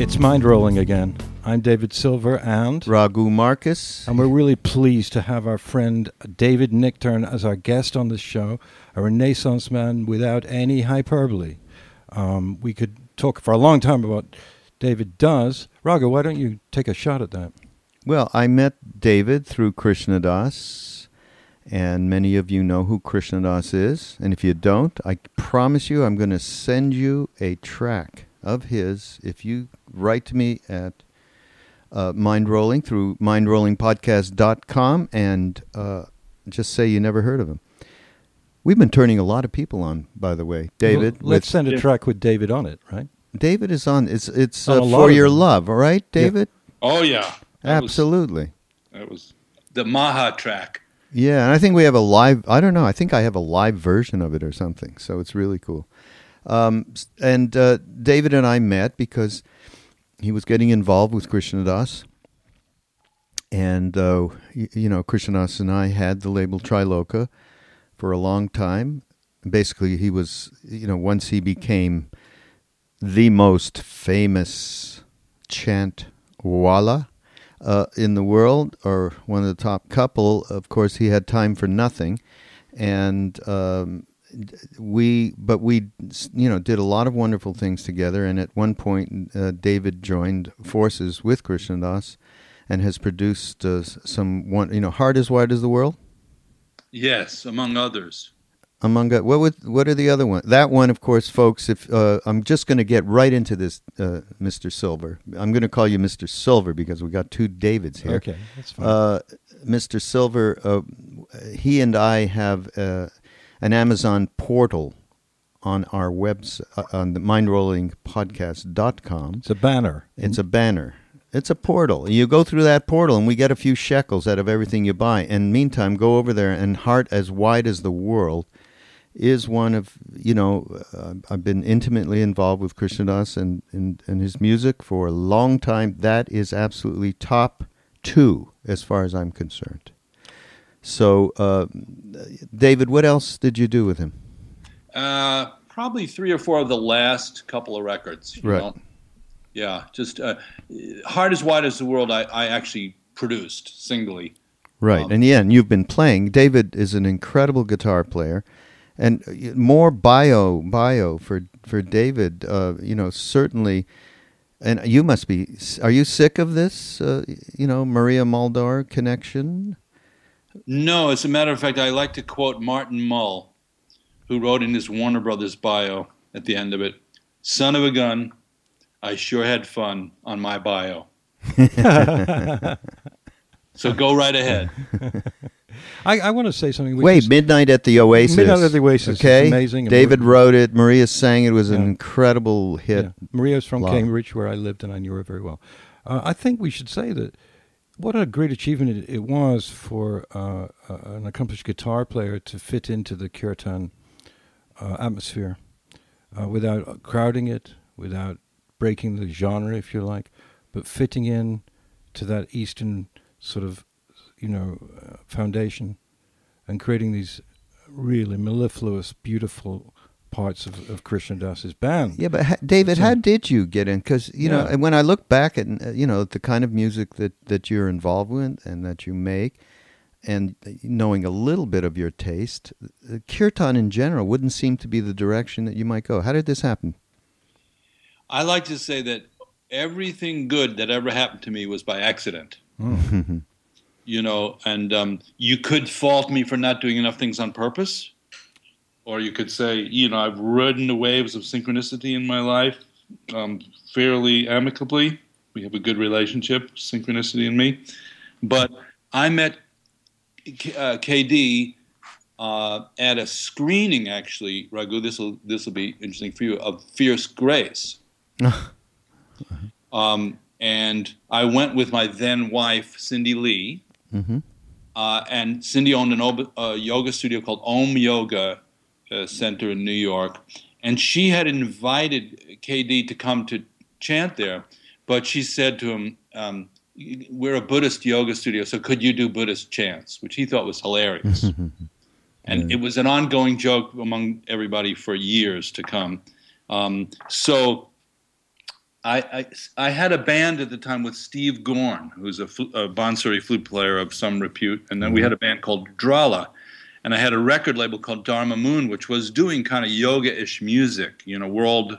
It's Mind Rolling again. I'm David Silver and Raghu Marcus. And we're really pleased to have our friend David Nichtern as our guest on the show, a Renaissance man without any hyperbole. We could talk for a long time about what David does. Raghu, why don't you take a shot at that? Well, I met David through Krishna Das, and many of you know who Krishna Das is. And if you don't, I promise you I'm going to send you a track of his, if you write to me at Mind Rolling through mindrollingpodcast.com and just say you never heard of him. We've been turning a lot of people on, by the way. David, well, let's send a track with David on it, right? David is on. It's on For Your Love, all right, David? Yeah. Oh yeah, that absolutely. That was the Maha track. Yeah, and I think we have a live. I don't know. I think I have a live version of it or something. So it's really cool. And David and I met because he was getting involved with Krishna Das. And, Krishna Das and I had the label Triloka for a long time. Basically, he was, once he became the most famous chant wala in the world, or one of the top couple, of course, he had time for nothing. And We did a lot of wonderful things together, and at one point David joined forces with Krishna Das and has produced some Heart as Wide as the World. Yes, among others. What are the other ones? That one, of course, folks. If I'm just going to get right into this, Mr. Silver. I'm going to call you Mr. Silver because we got two Davids here. Okay, that's fine. Mr. Silver, he and I have an Amazon portal on our website, on the mindrollingpodcast.com. It's a banner. It's a banner. It's a portal. You go through that portal and we get a few shekels out of everything you buy. And meantime, go over there, and Heart as Wide as the World is one of, I've been intimately involved with Krishna Das and his music for a long time. That is absolutely top two as far as I'm concerned. So, David, what else did you do with him? Probably three or four of the last couple of records. Right. Yeah, just Heart as Wide as the World I actually produced singly. Right, and you've been playing. David is an incredible guitar player. And more bio for David, certainly. And you must be, are you sick of this, Maria Muldaur connection? No, as a matter of fact, I like to quote Martin Mull, who wrote in his Warner Brothers bio at the end of it, "Son of a gun, I sure had fun on my bio." So go right ahead. I want to say something. Midnight at the Oasis. Midnight at the Oasis. Okay. It's amazing. David wrote it. Maria sang it. It was an incredible hit. Yeah. Maria's from Cambridge, where I lived, and I knew her very well. I think we should say that what a great achievement it was for an accomplished guitar player to fit into the kirtan atmosphere without crowding it, without breaking the genre, if you like, but fitting in to that Eastern sort of, foundation and creating these really mellifluous, beautiful parts of Krishna Das's band. Yeah, but David, how did you get in? Because, when I look back at, the kind of music that you're involved with and that you make, and knowing a little bit of your taste, kirtan in general wouldn't seem to be the direction that you might go. How did this happen? I like to say that everything good that ever happened to me was by accident. Oh. You know, and you could fault me for not doing enough things on purpose, or you could say, you know, I've ridden the waves of synchronicity in my life fairly amicably. We have a good relationship, synchronicity and me. But I met KD at a screening, actually, Raghu, this will be interesting for you, of Fierce Grace. And I went with my then wife, Cindy Lee, mm-hmm. And Cindy owned a yoga studio called Om Yoga Center in New York, and she had invited KD to come to chant there, but she said to him, we're a Buddhist yoga studio, so could you do Buddhist chants, which he thought was hilarious. And it was an ongoing joke among everybody for years to come. So I had a band at the time with Steve Gorn, who's a Bansuri flute player of some repute, and then we had a band called Drala, and I had a record label called Dharma Moon, which was doing kind of yoga-ish music, you know, world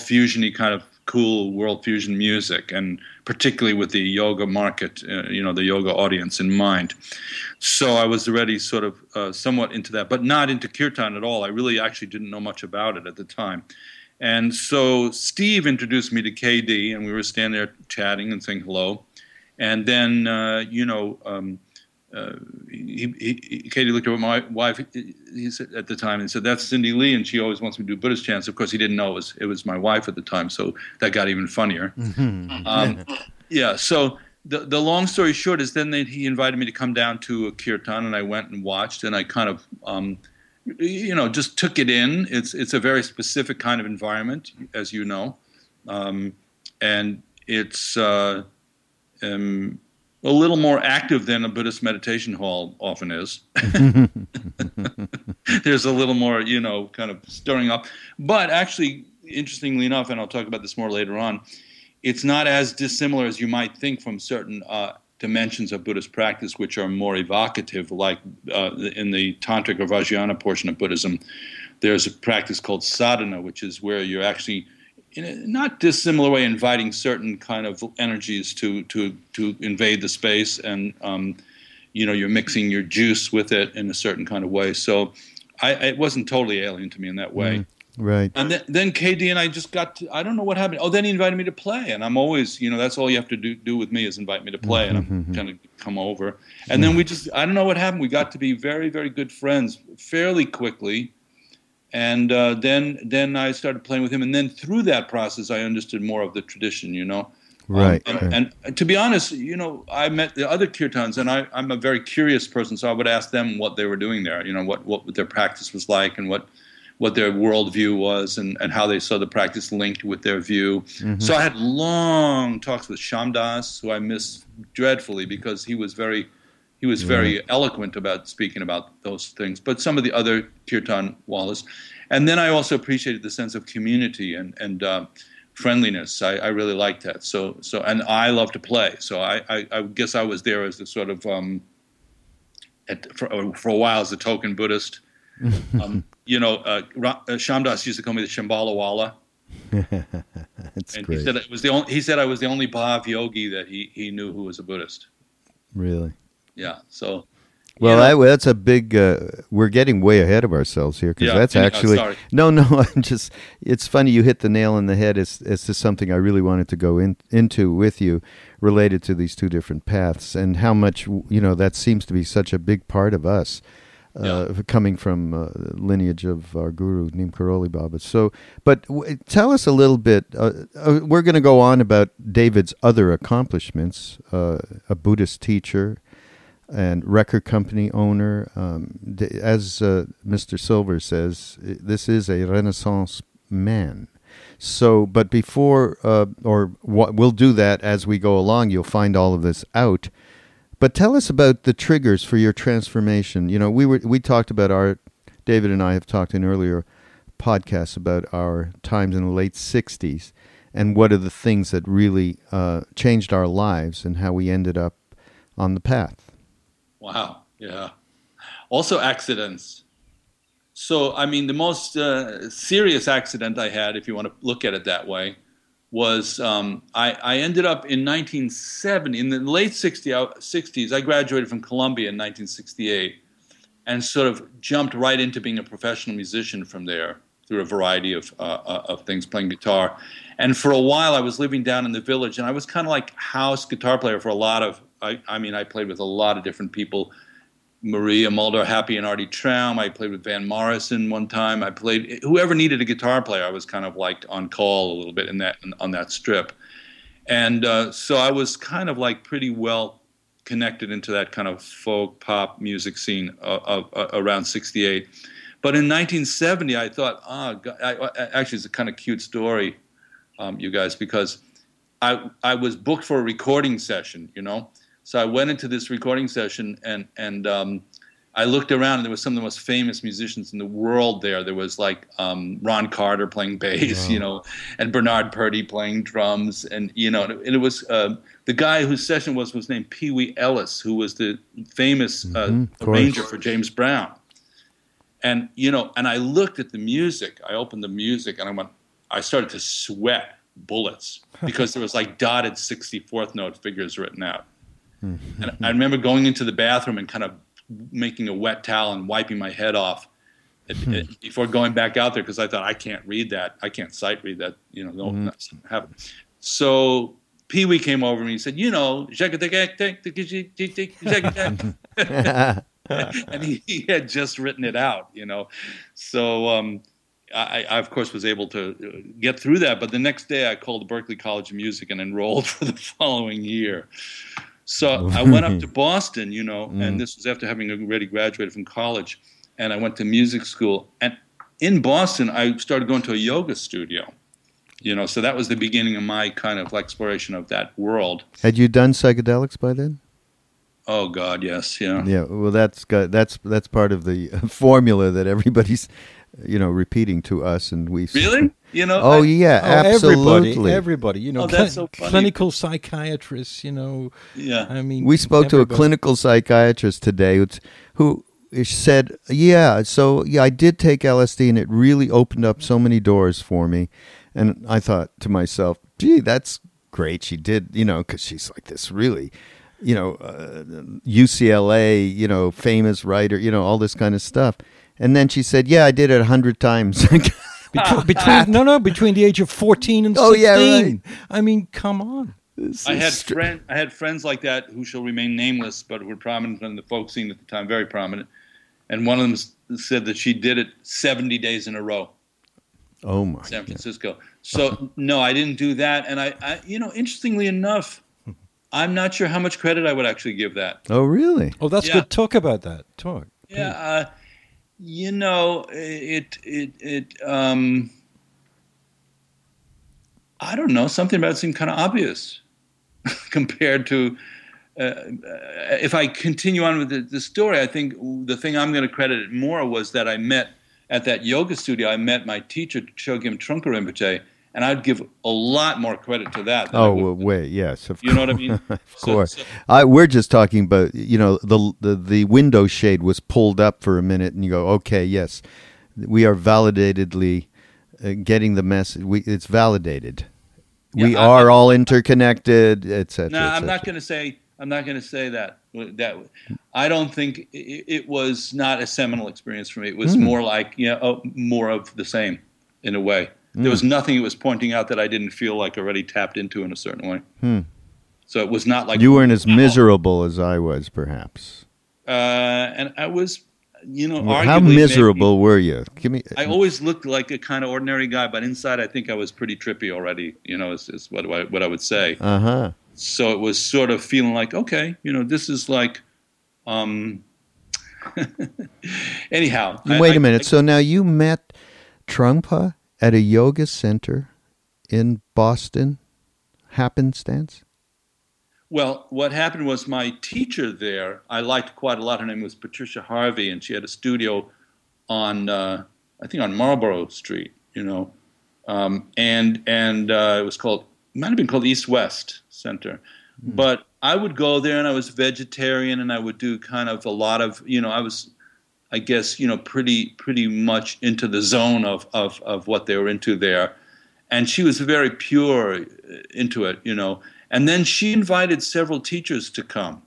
fusion-y kind of cool world fusion music, and particularly with the yoga market, you know, the yoga audience in mind. So I was already sort of somewhat into that, but not into kirtan at all. I really actually didn't know much about it at the time. And so Steve introduced me to KD, and we were standing there chatting and saying hello. And then, KD looked at my wife he said, at the time, and said, "That's Cindy Lee, and she always wants me to do Buddhist chants." Of course, he didn't know it was my wife at the time, so that got even funnier. Yeah, so the long story short is then he invited me to come down to a kirtan, and I went and watched, and I kind of... you know, just took it in. It's a very specific kind of environment, as you know, and it's a little more active than a Buddhist meditation hall often is. There's a little more, you know, kind of stirring up. But actually, interestingly enough, and I'll talk about this more later on, it's not as dissimilar as you might think from certain dimensions of Buddhist practice, which are more evocative, like in the Tantric or Vajrayana portion of Buddhism. There's a practice called sadhana, which is where you're actually, in a not dissimilar way, inviting certain kind of energies to invade the space, and you know, you're mixing your juice with it in a certain kind of way. So it wasn't totally alien to me in that way. Right. And then KD and I just I don't know what happened. Oh, then he invited me to play. And I'm always, you know, that's all you have to do with me is invite me to play. And I'm going to come over. And then we just, I don't know what happened. We got to be very, very good friends fairly quickly. And then I started playing with him. And then through that process, I understood more of the tradition, you know. Right. And to be honest, you know, I met the other kirtans, and I'm a very curious person. So I would ask them what they were doing there, you know, what their practice was like, and what their worldview was, and how they saw the practice linked with their view. Mm-hmm. So I had long talks with Shyamdas, who I miss dreadfully because he was very eloquent about speaking about those things, but some of the other kirtan wallahs. And then I also appreciated the sense of community and friendliness. I really liked that. So and I love to play. So I guess I was there as the sort of, for a while as a token Buddhist. You know, Shyamdas used to call me the Shambhala Walla. That's and great. He said I was the only Bhav yogi that he knew who was a Buddhist. Really? Yeah. So. Well, you know, that's a big. We're getting way ahead of ourselves here because that's actually. Sorry. No. I'm just. It's funny you hit the nail on the head. It's just something I really wanted to go into with you, related to these two different paths and how much, you know, that seems to be such a big part of us. Coming from lineage of our guru, Neem Karoli Baba. So, but tell us a little bit. We're going to go on about David's other accomplishments, a Buddhist teacher and record company owner. As Mr. Silver says, this is a Renaissance man. So, but before, we'll do that as we go along. You'll find all of this out. But tell us about the triggers for your transformation. You know, we talked about David and I have talked in earlier podcasts about our times in the late 60s and what are the things that really changed our lives and how we ended up on the path. Wow. Yeah. Also accidents. So, I mean, the most serious accident I had, if you want to look at it that way, was I ended up in 1970, in the late 60s, I graduated from Columbia in 1968 and sort of jumped right into being a professional musician from there through a variety of things, playing guitar. And for a while I was living down in the village, and I was kind of like house guitar player for a lot of, I played with a lot of different people, Maria Muldaur, Happy and Artie Traum. I played with Van Morrison one time. I played whoever needed a guitar player. I was kind of like on call a little bit in that on that strip, and so I was kind of like pretty well connected into that kind of folk pop music scene of around '68. But in 1970, I thought, actually, it's a kind of cute story, you guys, because I was booked for a recording session, you know. So I went into this recording session, and I looked around, and there was some of the most famous musicians in the world there. There was like Ron Carter playing bass, wow. You know, and Bernard Purdy playing drums, and you know, and it was the guy whose session was named Pee Wee Ellis, who was the famous arranger for James Brown. And you know, and I looked at the music. I opened the music, and I started to sweat bullets because there was like dotted 64th note figures written out. And I remember going into the bathroom and kind of making a wet towel and wiping my head off before going back out there, because I thought, I can't read that. I can't sight read that. You know, that's not happening. So Pee Wee came over and he said, you know, and he had just written it out, you know. So I, of course, was able to get through that. But the next day I called the Berkeley College of Music and enrolled for the following year. So I went up to Boston, you know, and this was after having already graduated from college, and I went to music school. And in Boston, I started going to a yoga studio, you know, so that was the beginning of my kind of exploration of that world. Had you done psychedelics by then? Oh, God, yes, yeah. Yeah, well, that's part of the formula that everybody's, you know, repeating to us, and we really, you know, absolutely, everybody, you know, that's so funny. Clinical psychiatrists, you know, yeah. I mean, we spoke to a clinical psychiatrist today who said, I did take LSD, and it really opened up so many doors for me. And I thought to myself, gee, that's great. She did, you know, because she's like this really, you know, UCLA, you know, famous writer, you know, all this kind of stuff. And then she said, I did it 100 times. between the age of 14 and 16. Yeah, right. I mean, come on. I had friends like that who shall remain nameless, but who were prominent in the folk scene at the time, very prominent. And one of them said that she did it 70 days in a row. Oh, my God. San Francisco. So, no, I didn't do that. And I, you know, interestingly enough, I'm not sure how much credit I would actually give that. Oh, really? Oh, that's good. Talk about that. Talk. Yeah, you know, it I don't know, something about it seemed kind of obvious compared to, if I continue on with the story, I think the thing I'm going to credit it more was that I met, at that yoga studio, I met my teacher, Chogyam Trungpa Rinpoche, and I'd give a lot more credit to that. You know what I mean? Of course. So. We're just talking about, you know, the window shade was pulled up for a minute, and you go, okay, yes, we are validatedly getting the message. It's validated. Yeah, we are all interconnected, etc. No, I'm not going to say that. I don't think it was not a seminal experience for me. It was more like, you know, more of the same in a way. There was nothing it was pointing out that I didn't feel like already tapped into in a certain way. So it was not like... You weren't as miserable as I was, perhaps. And I was, you know... Well, how miserable were you? I always looked like a kind of ordinary guy, but inside I think I was pretty trippy already, you know, is what I would say. Uh-huh. So it was sort of feeling like, okay, you know, this is like... Anyhow. Wait a minute. So now you met Trungpa... at a yoga center in Boston, happenstance? Well, what happened was my teacher there, I liked quite a lot. Her name was Patricia Harvey, and she had a studio on, I think, on Marlborough Street, you know. It might have been called East West Center. But I would go there, and I was vegetarian, and I would do kind of a lot of, you know, I was, I guess, you know, pretty much into the zone of what they were into there. And she was very pure into it, you know. And then she invited several teachers to come.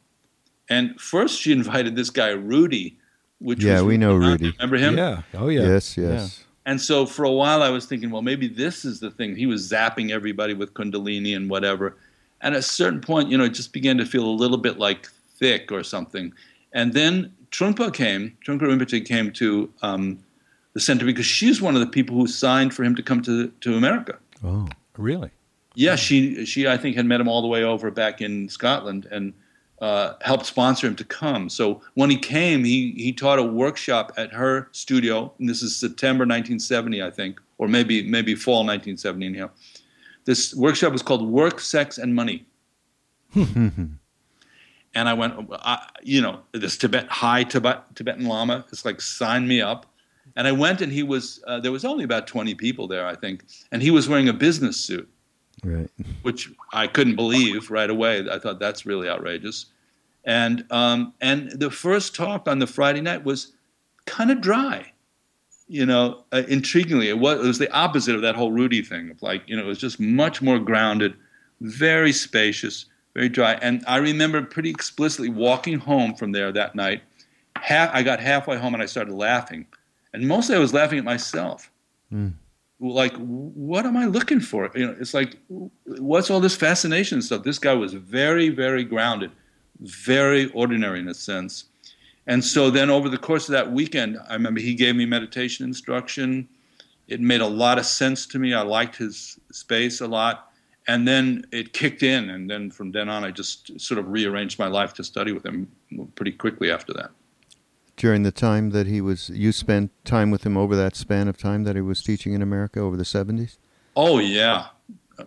And first she invited this guy, Rudy. Which yeah, was, we know Rudy. Remember him? Yeah. Oh, yeah. Yes, yes. Yeah. And so for a while I was thinking, well, maybe this is the thing. He was zapping everybody with Kundalini and whatever. And at a certain point, you know, it just began to feel a little bit like thick or something. And then Trungpa Rinpoche came to the center because she's one of the people who signed for him to come to America. Oh, really? Yeah, she I think had met him all the way over back in Scotland and helped sponsor him to come. So when he came, he taught a workshop at her studio, and this is September 1970, I think, or maybe fall 1970 anyhow. This workshop was called Work, Sex, and Money. And I went, you know, this Tibetan Lama, it's like, sign me up. And I went, and he was, there was only about 20 people there, I think, and he was wearing a business suit, right? Which I couldn't believe right away. I thought, that's really outrageous. And the first talk on the Friday night was kind of dry, you know, intriguingly. It was the opposite of that whole Rudy thing. Like, you know, it was just much more grounded, very spacious, very dry. And I remember pretty explicitly walking home from there that night. I got halfway home and I started laughing. And mostly I was laughing at myself. Mm. Like, what am I looking for? You know, it's like, what's all this fascination and stuff? This guy was very, very grounded, very ordinary in a sense. And so then over the course of that weekend, I remember he gave me meditation instruction. It made a lot of sense to me. I liked his space a lot. And then it kicked in, and then from then on I just sort of rearranged my life to study with him pretty quickly after that. During the time that you spent time with him over that span of time that he was teaching in America over the 70s? Oh, yeah.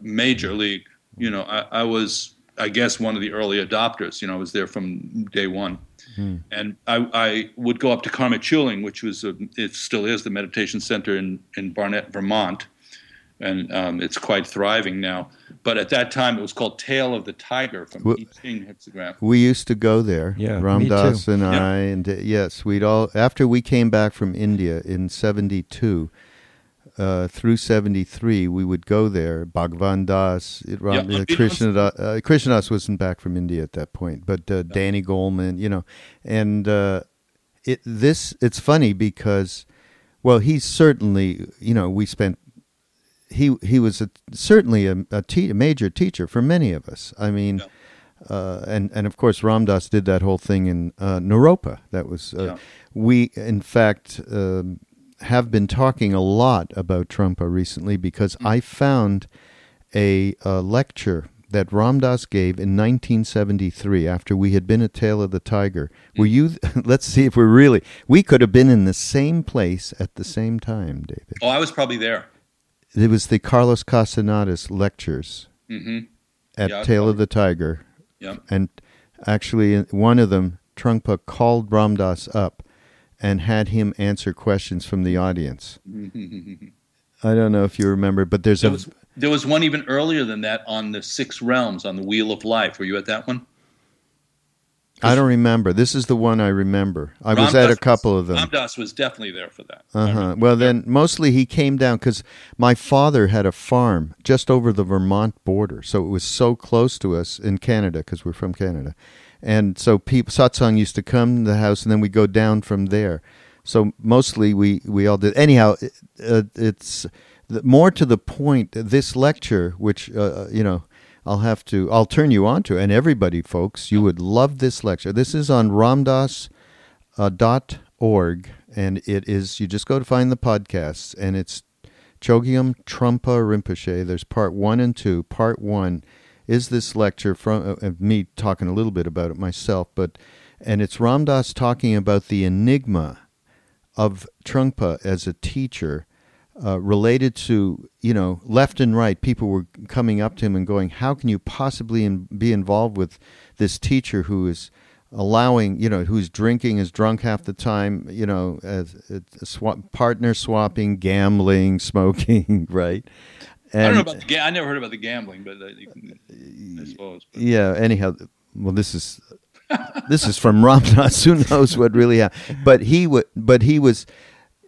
Major league. You know, I was, I guess, one of the early adopters. You know, I was there from day one. Hmm. And I would go up to Karma Chuling, which was, it still is, the meditation center in Barnett, Vermont. And it's quite thriving now. But at that time, it was called Tale of the Tiger from I Ching Hexagram. We used to go there, yeah, Ram Dass and I. And yes, we'd all, after we came back from India in 72 through 73, we would go there. Bhagwan Das, Krishna Das. Krishna Das wasn't back from India at that point, but Danny Goleman, you know. And it's funny because, well, he's certainly, you know, we spent, He was certainly a major teacher for many of us. I mean, yeah. and of course Ram Dass did that whole thing in Naropa. That was we in fact have been talking a lot about Trungpa recently because I found a lecture that Ram Dass gave in 1973 after we had been at Tale of the Tiger. Were you? Let's see if we could have been in the same place at the same time, David. Oh, I was probably there. It was the Carlos Castaneda's lectures at Tale of the Tiger. Yeah. And actually, one of them, Trungpa called Ram Dass up and had him answer questions from the audience. I don't know if you remember, but there was one even earlier than that on the Six Realms, on the Wheel of Life. Were you at that one? I don't remember. This is the one I remember. I was at a couple of them. Ram Dass was definitely there for that. Well, then mostly he came down because my father had a farm just over the Vermont border, so it was so close to us in Canada because we're from Canada. And so satsang used to come to the house, and then we'd go down from there. So mostly we all did. Anyhow, it's more to the point, this lecture, which, you know, I'll turn you on to, and everybody, folks, you would love this lecture. This is on ramdas.org, and it is, you just go to find the podcasts, and it's Chogyam Trungpa Rinpoche. There's part 1 and 2. Part 1 is this lecture from me talking a little bit about it myself, and it's Ram Dass talking about the enigma of Trungpa as a teacher. Related to, you know, left and right, people were coming up to him and going, how can you possibly be involved with this teacher who is allowing, you know, who's drinking, is drunk half the time, you know, partner swapping, gambling, smoking, right? And I don't know about I never heard about the gambling, but I suppose. But. Yeah, anyhow, well, this is from Ram Dass. Who knows what really happened? But he was,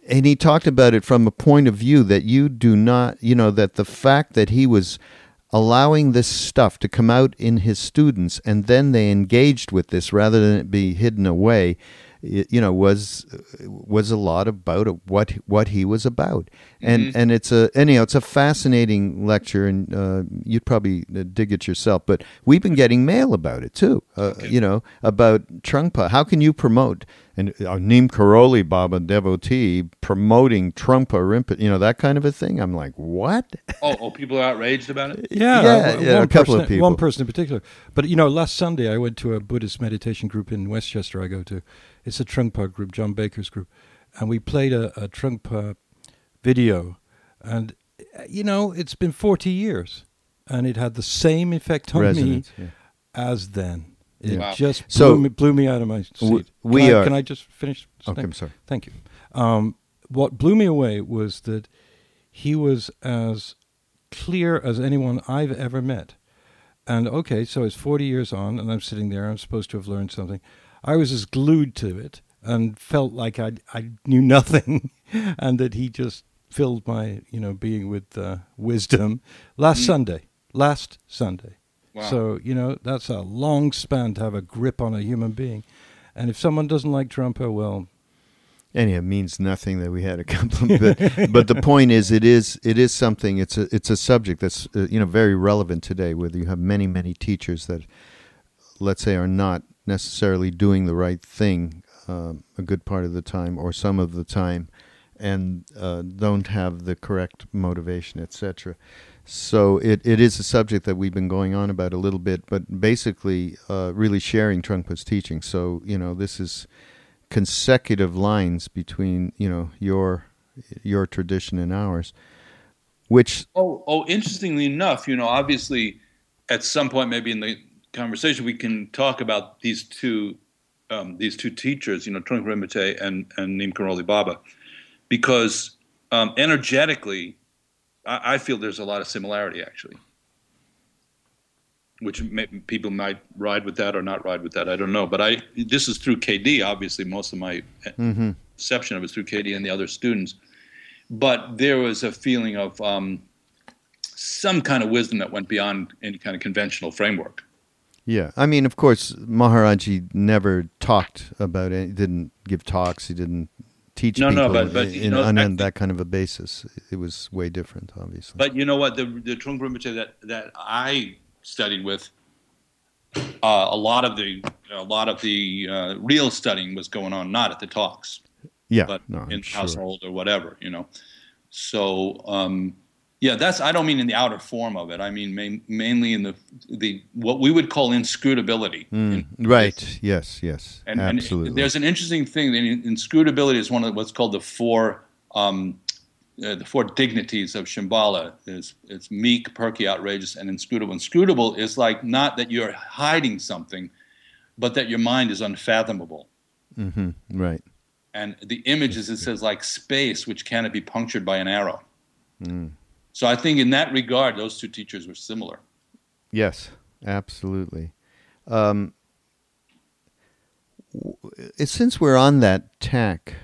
and he talked about it from a point of view that you do not, you know, that the fact that he was allowing this stuff to come out in his students, and then they engaged with this rather than it be hidden away, you know, was a lot about what he was about. And mm-hmm. and it's a fascinating lecture, and you'd probably dig it yourself, but we've been getting mail about it too, okay. You know, about Trungpa. How can you promote and Neem Karoli Baba devotee promoting Trungpa Rinpoche, you know, that kind of a thing? I'm like, what? Oh, people are outraged about it? Yeah, a couple of people. One person in particular. But, you know, last Sunday I went to a Buddhist meditation group in Westchester I go to. It's a Trungpa group, John Baker's group. And we played a Trungpa video. And, you know, it's been 40 years. And it had the same effect on me as then. It just blew me out of my seat. Can I just finish? Okay, I'm sorry. Thank you. What blew me away was that he was as clear as anyone I've ever met. And okay, so it's 40 years on, and I'm sitting there. I'm supposed to have learned something. I was as glued to it and felt like I knew nothing, and that he just filled my being with wisdom. Last Sunday. Wow. So, you know, that's a long span to have a grip on a human being. And if someone doesn't like Trungpa, well... Anyhow, it means nothing that we had a compliment. But the point is, it is something, it's a subject that's, very relevant today, whether you have many, many teachers that, let's say, are not necessarily doing the right thing a good part of the time or some of the time, and don't have the correct motivation, etc. So it is a subject that we've been going on about a little bit, but basically really sharing Trungpa's teaching. So, this is consecutive lines between, your tradition and ours, which... Oh, interestingly enough, obviously at some point maybe in the conversation we can talk about these two teachers, Trungpa Rinpoche and Neem Karoli Baba, because energetically... I feel there's a lot of similarity, actually, which people might ride with that or not ride with that. I don't know. But this is through KD, obviously. Most of my perception of it is through KD and the other students. But there was a feeling of some kind of wisdom that went beyond any kind of conventional framework. Yeah. I mean, of course, Maharaji never talked about it. He didn't give talks. He didn't teach people on that kind of a basis. It was way different, obviously. But you know what? The Trungpa Rinpoche that I studied with, a lot of the real studying was going on, not at the talks, in the household or whatever, So that's, I don't mean in the outer form of it. I mean mainly in the what we would call inscrutability. Right. Yes. And, absolutely. And there's an interesting thing. That inscrutability is one of what's called the four dignities of Shambhala. It's meek, perky, outrageous, and inscrutable. Inscrutable is like not that you're hiding something, but that your mind is unfathomable. Mm-hmm. Right. And the images, it says, like space, which cannot be punctured by an arrow. Mm. So I think in that regard, those two teachers were similar. Yes, absolutely. Since we're on that tack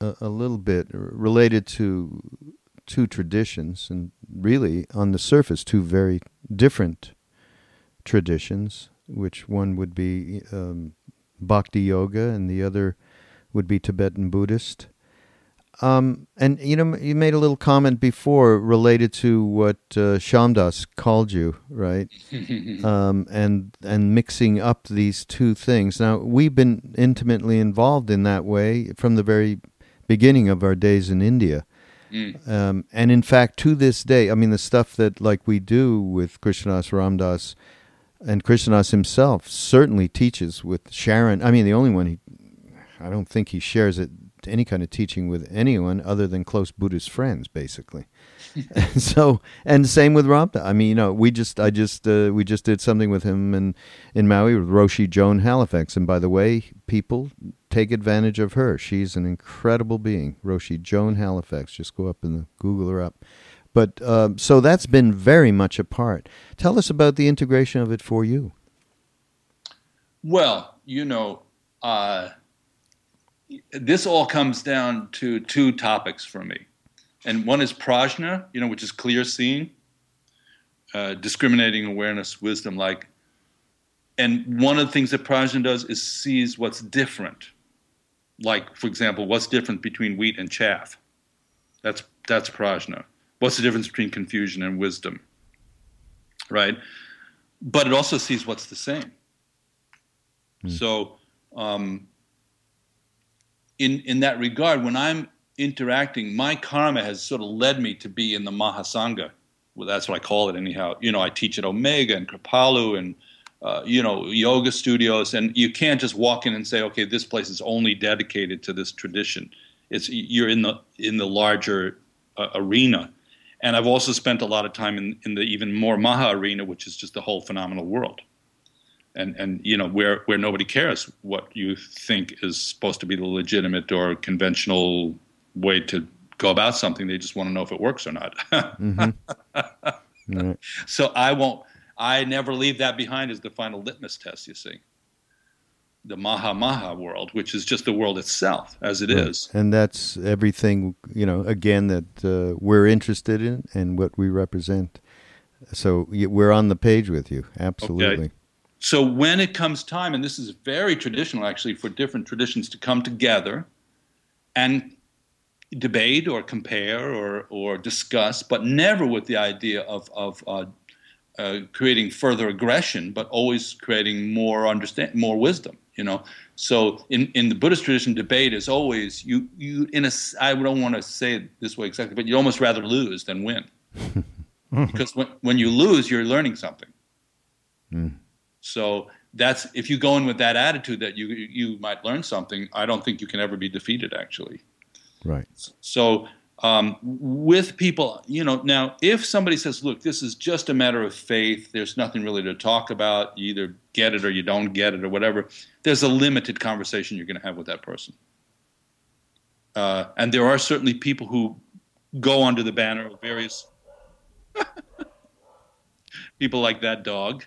a little bit, related to two traditions, and really on the surface, two very different traditions, which one would be Bhakti Yoga and the other would be Tibetan Buddhist. And, you made a little comment before related to what Shyamdas called you, right? And mixing up these two things. Now, we've been intimately involved in that way from the very beginning of our days in India. And in fact, to this day, I mean, the stuff that we do with Krishna Das, Ram Dass, and Krishna Das himself certainly teaches with Sharon. I mean, the only one, I don't think he shares it, any kind of teaching with anyone other than close Buddhist friends, basically. So, and same with Ram Dass. I mean, we just did something with him in Maui with Roshi Joan Halifax. And by the way, people, take advantage of her. She's an incredible being, Roshi Joan Halifax. Just go up and Google her up. But so that's been very much a part. Tell us about the integration of it for you. Well, you know, this all comes down to two topics for me. And one is prajna, you know, which is clear seeing, discriminating awareness, wisdom, like. And one of the things that prajna does is sees what's different. Like, for example, what's different between wheat and chaff? That's prajna. What's the difference between confusion and wisdom? Right? But it also sees what's the same. So in that regard, when I'm interacting, my karma has sort of led me to be in the Mahasangha. Well, that's what I call it anyhow. You know, I teach at Omega and Kripalu and, you know, yoga studios. And you can't just walk in and say, okay, this place is only dedicated to this tradition. It's you're in the larger arena. And I've also spent a lot of time in the even more Maha arena, which is just the whole phenomenal world. And you know, where nobody cares what you think is supposed to be the legitimate or conventional way to go about something. They just want to know if it works or not. Mm-hmm. Right. So I never leave that behind as the final litmus test, you see. The Maha world, which is just the world itself as it is. And that's everything, you know, again, that we're interested in and what we represent. So we're on the page with you, absolutely. Okay. So when it comes time, and this is very traditional actually for different traditions to come together and debate or compare or discuss, but never with the idea of creating further aggression, but always creating more wisdom. You know, so in the Buddhist tradition, debate is always you in a. I don't want to say it this way exactly, but you'd almost rather lose than win, because when you lose, you're learning something. Mm. So that's if you go in with that attitude that you might learn something. I don't think you can ever be defeated, actually. Right. So with people, you know, now if somebody says, "Look, this is just a matter of faith. There's nothing really to talk about. You either get it or you don't get it, or whatever." There's a limited conversation you're going to have with that person. And there are certainly people who go under the banner of various people like that dog.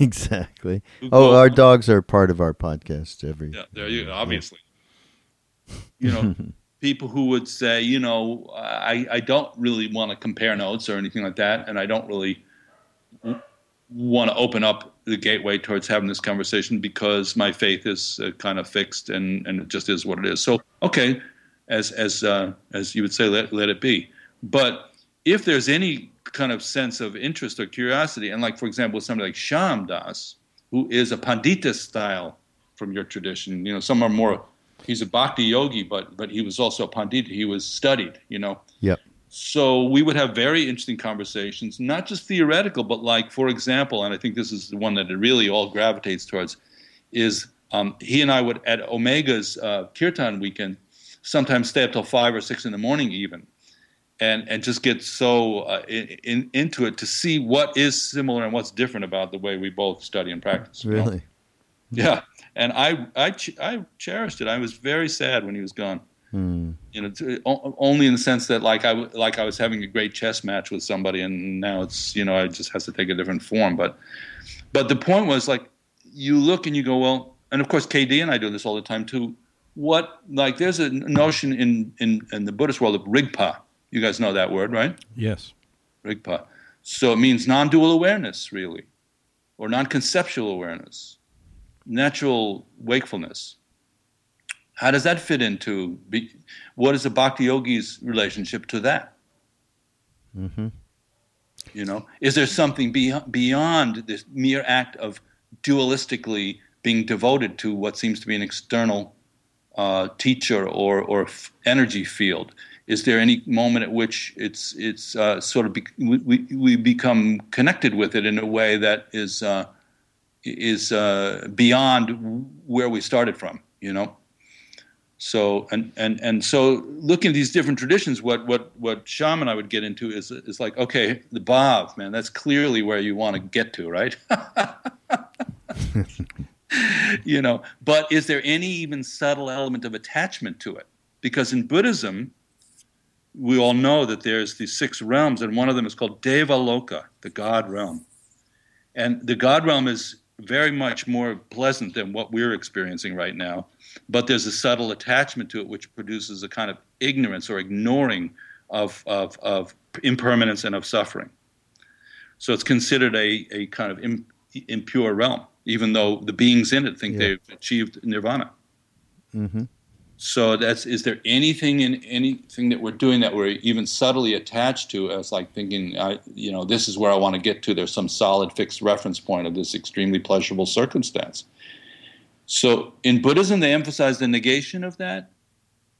Exactly. Oh, our dogs are part of our podcast. Obviously. You know, people who would say, you know, I don't really want to compare notes or anything like that, and I don't really want to open up the gateway towards having this conversation because my faith is kind of fixed and it just is what it is. So, okay, as you would say, let it be. But if there's any kind of sense of interest or curiosity. And like, for example, somebody like Shyamdas, who is a Pandita style from your tradition, you know, some are more, he's a Bhakti yogi, but he was also a Pandita. He was studied, you know. Yep. So we would have very interesting conversations, not just theoretical, but like, for example, and I think this is the one that it really all gravitates towards, is he and I would, at Omega's Kirtan weekend, sometimes stay up till 5 or 6 in the morning even. And just get so into it to see what is similar and what's different about the way we both study and practice. Really? You know? Yeah. And I cherished it. I was very sad when he was gone. Hmm. You know, only in the sense that like I was having a great chess match with somebody, and now it's, you know, it just has to take a different form. But the point was, like, you look and you go, well, and of course KD and I do this all the time too. What, like, there's a notion in the Buddhist world of Rigpa. You guys know that word, right? Yes. Rigpa. So it means non-dual awareness, really, or non-conceptual awareness, natural wakefulness. How does that fit into, what is a Bhakti yogi's relationship to that? Mm-hmm. You know, is there something beyond this mere act of dualistically being devoted to what seems to be an external teacher or energy field? Is there any moment at which it's sort of we become connected with it in a way that is beyond where we started from, you know? So and so looking at these different traditions, what shaman I would get into is like, okay, the Bhav, man, that's clearly where you want to get to, right? You know, but is there any even subtle element of attachment to it? Because in Buddhism, we all know that there's these 6 realms, and one of them is called Devaloka, the God realm. And the God realm is very much more pleasant than what we're experiencing right now, but there's a subtle attachment to it which produces a kind of ignorance or ignoring of impermanence and of suffering. So it's considered a kind of impure realm, even though the beings in it think they've achieved nirvana. Mm-hmm. So is there anything in anything that we're doing that we're even subtly attached to as like thinking, this is where I want to get to. There's some solid fixed reference point of this extremely pleasurable circumstance. So in Buddhism, they emphasize the negation of that,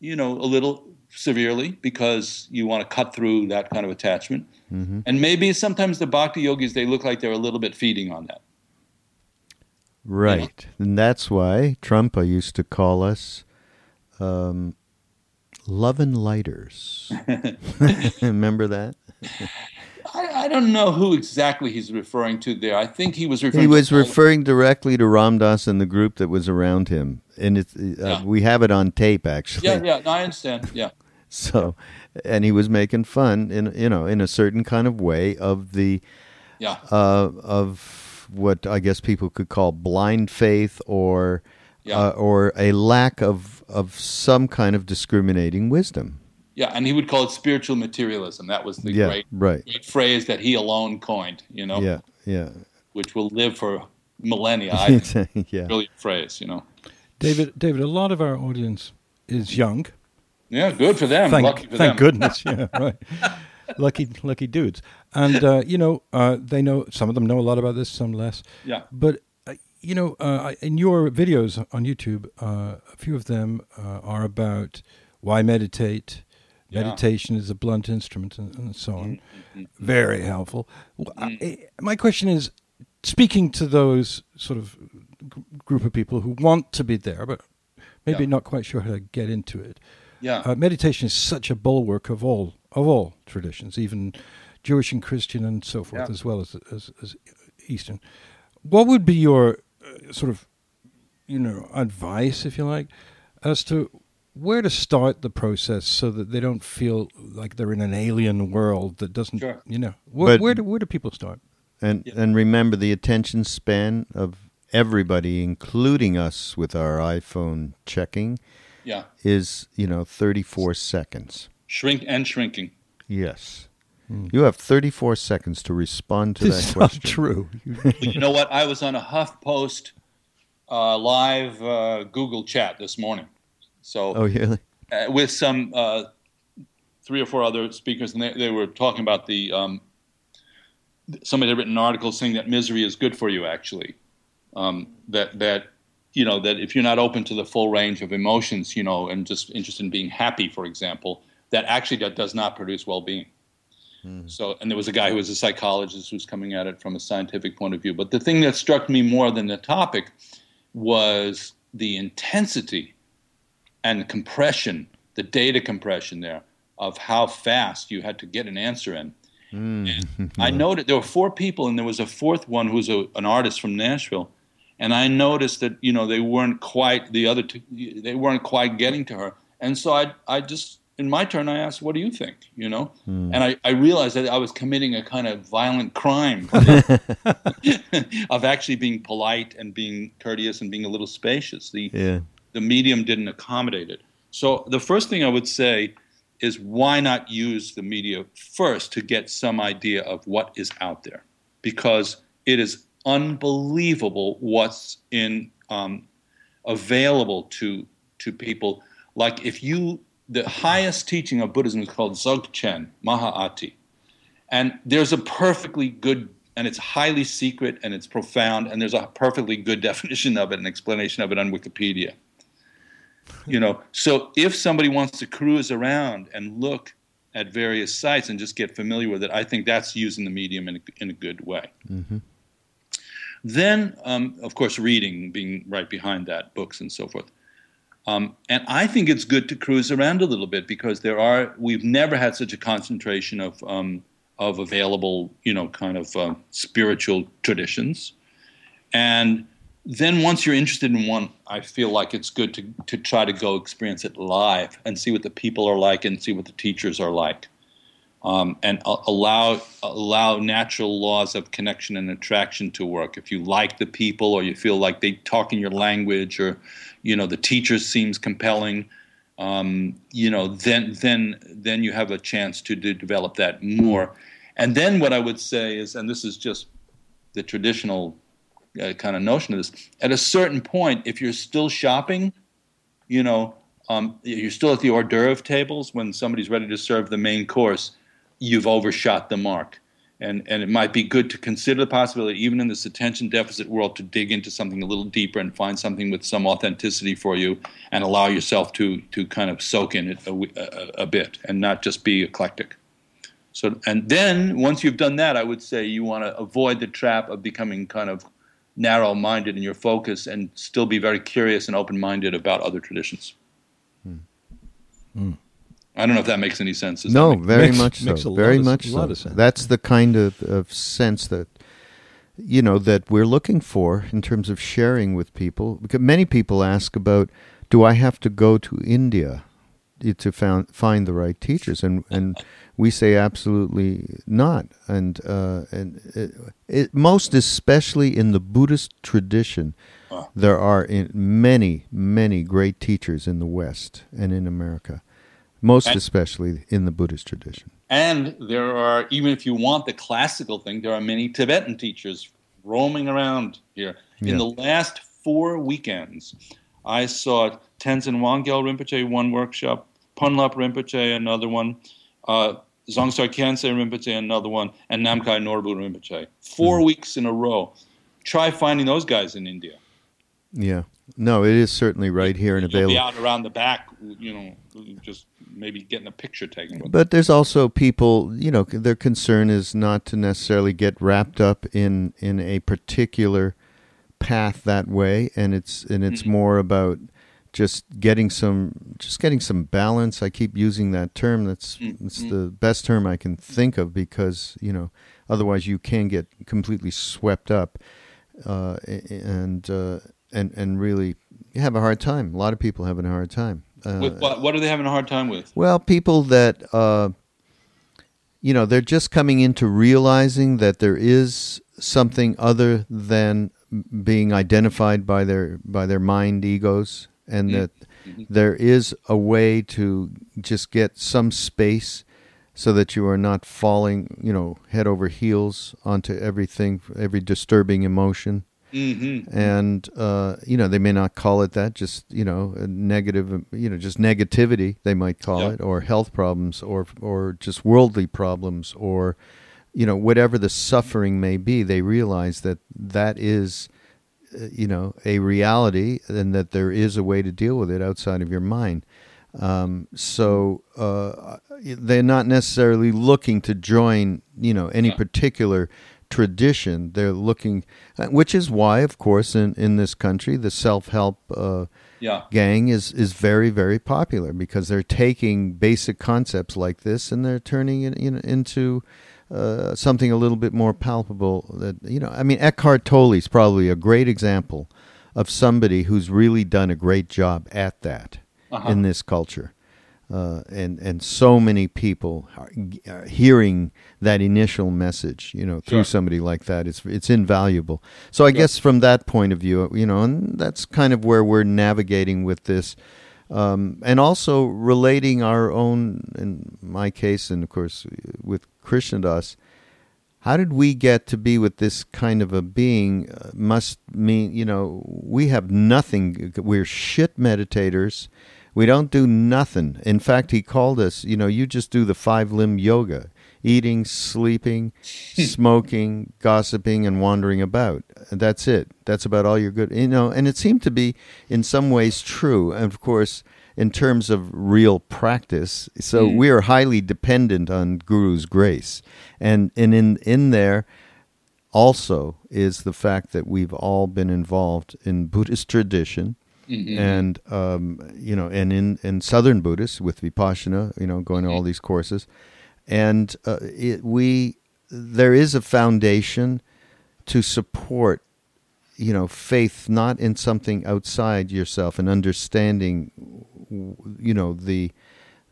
a little severely because you want to cut through that kind of attachment. Mm-hmm. And maybe sometimes the bhakti yogis, they look like they're a little bit feeding on that. Right. Yeah. And that's why Trungpa used to call us lovin' lighters. Remember that? I don't know who exactly he's referring to there. I think he was referring. He was referring directly to Ram Dass and the group that was around him, and we have it on tape actually. Yeah, I understand. Yeah. So, and he was making fun in a certain kind of way of the of what I guess people could call blind faith or a lack of some kind of discriminating wisdom. Yeah, and he would call it spiritual materialism. That was the great phrase that he alone coined, Yeah. Which will live for millennia. Brilliant phrase, David, a lot of our audience is young. Yeah, good for them. Thank goodness. Yeah, right. Lucky dudes. And, they know, some of them know a lot about this, some less. Yeah. But, in your videos on YouTube, a few of them are about why meditate. Meditation is a blunt instrument and so on. Mm-hmm. Very helpful. Well, my question is, speaking to those sort of group of people who want to be there, but maybe not quite sure how to get into it. Yeah. Meditation is such a bulwark of all traditions, even Jewish and Christian and so forth, as well as Eastern. What would be your sort of, advice, if you like, as to where to start the process so that they don't feel like they're in an alien world that doesn't, where do people start? And remember, the attention span of everybody, including us with our iPhone checking, is, 34 seconds. Shrinking. Yes. Mm. You have 34 seconds to respond to that question. It's not true. You know what? I was on a HuffPost live Google chat this morning. So, with some three or four other speakers, and they were talking about the somebody had written an article saying that misery is good for you. Actually, that if you're not open to the full range of emotions, and just interested in being happy, for example, that actually does not produce well-being. Mm. So, and there was a guy who was a psychologist who's coming at it from a scientific point of view. But the thing that struck me more than the topic was the intensity and compression, the data compression there, of how fast you had to get an answer in. And I noted there were four people, and there was a fourth one who was an artist from Nashville. And I noticed that they weren't quite getting to her. And so I just, in my turn, I asked, "What do you think?" And I realized that I was committing a kind of violent crime of actually being polite and being courteous and being a little spacious. The medium didn't accommodate it. So the first thing I would say is, why not use the media first to get some idea of what is out there? Because it is unbelievable what's in available to people. Like the highest teaching of Buddhism is called Dzogchen, Mahā'ati. And there's a perfectly good, and it's highly secret and it's profound, and there's a perfectly good definition of it and explanation of it on Wikipedia. So if somebody wants to cruise around and look at various sites and just get familiar with it, I think that's using the medium in a good way. Mm-hmm. Then, of course, reading being right behind that, books and so forth. And I think it's good to cruise around a little bit because we've never had such a concentration of available, spiritual traditions. And then once you're interested in one, I feel like it's good to try to go experience it live and see what the people are like and see what the teachers are like. and allow natural laws of connection and attraction to work. If you like the people, or you feel like they talk in your language, or the teacher seems compelling, then you have a chance to develop that more. And then what I would say is, and this is just the traditional kind of notion of this, at a certain point, if you're still shopping, you're still at the hors d'oeuvre tables when somebody's ready to serve the main course, you've overshot the mark. And it might be good to consider the possibility, even in this attention deficit world, to dig into something a little deeper and find something with some authenticity for you, and allow yourself to kind of soak in it a bit and not just be eclectic. So, and then once you've done that, I would say you want to avoid the trap of becoming kind of narrow-minded in your focus, and still be very curious and open-minded about other traditions. I don't know if that makes any sense. Very much so. That's the kind of sense that, that we're looking for in terms of sharing with people. Because many people ask about, do I have to go to India to find the right teachers? And we say absolutely not. And most especially in the Buddhist tradition, there are many, many great teachers in the West and in America. Especially in the Buddhist tradition. And there are, even if you want the classical thing, there are many Tibetan teachers roaming around here. Yeah. In the last 4 weekends, I saw Tenzin Wangyal Rinpoche, one workshop, Ponlop Rinpoche, another one, Dzongtsar Kyantse Rinpoche, another one, and Namkai Norbu Rinpoche. 4 weeks in a row. Try finding those guys in India. Yeah. No, it is certainly right here and available. You'll be out around the back, just maybe getting a picture taken. But there's also people, their concern is not to necessarily get wrapped up in a particular path that way, and it's more about just getting some balance. I keep using that term. That's the best term I can think of, because otherwise you can get completely swept up, and really have a hard time. A lot of people having a hard time. With what are they having a hard time with? Well, people that, they're just coming into realizing that there is something other than being identified by their mind egos, and that there is a way to just get some space so that you are not falling, head over heels onto everything, every disturbing emotion. Mm-hmm. And they may not call it that, just negative, just negativity they might call it, or health problems, or just worldly problems, or whatever the suffering may be. They realize that is a reality, and that there is a way to deal with it outside of your mind. So they're not necessarily looking to join any particular tradition. They're looking, which is why, of course, in this country, the self-help gang is very, very popular, because they're taking basic concepts like this and they're turning it into something a little bit more palpable. That Eckhart Tolle is probably a great example of somebody who's really done a great job at that in this culture. And so many people are hearing that initial message, through somebody like that, it's invaluable. So I guess from that point of view, and that's kind of where we're navigating with this, and also relating our own, in my case, and of course with Krishna Das, how did we get to be with this kind of a being? Must mean, we have nothing. We're shit meditators. We don't do nothing. In fact, he called us, you just do the 5-limb yoga, eating, sleeping, smoking, gossiping, and wandering about. That's it. That's about all you're good. And it seemed to be in some ways true. And of course, in terms of real practice, so we are highly dependent on Guru's grace. And in there also is the fact that we've all been involved in Buddhist tradition. Mm-hmm. And and in Southern Buddhists with Vipassana, going to all these courses, and there is a foundation to support, faith not in something outside yourself, and understanding,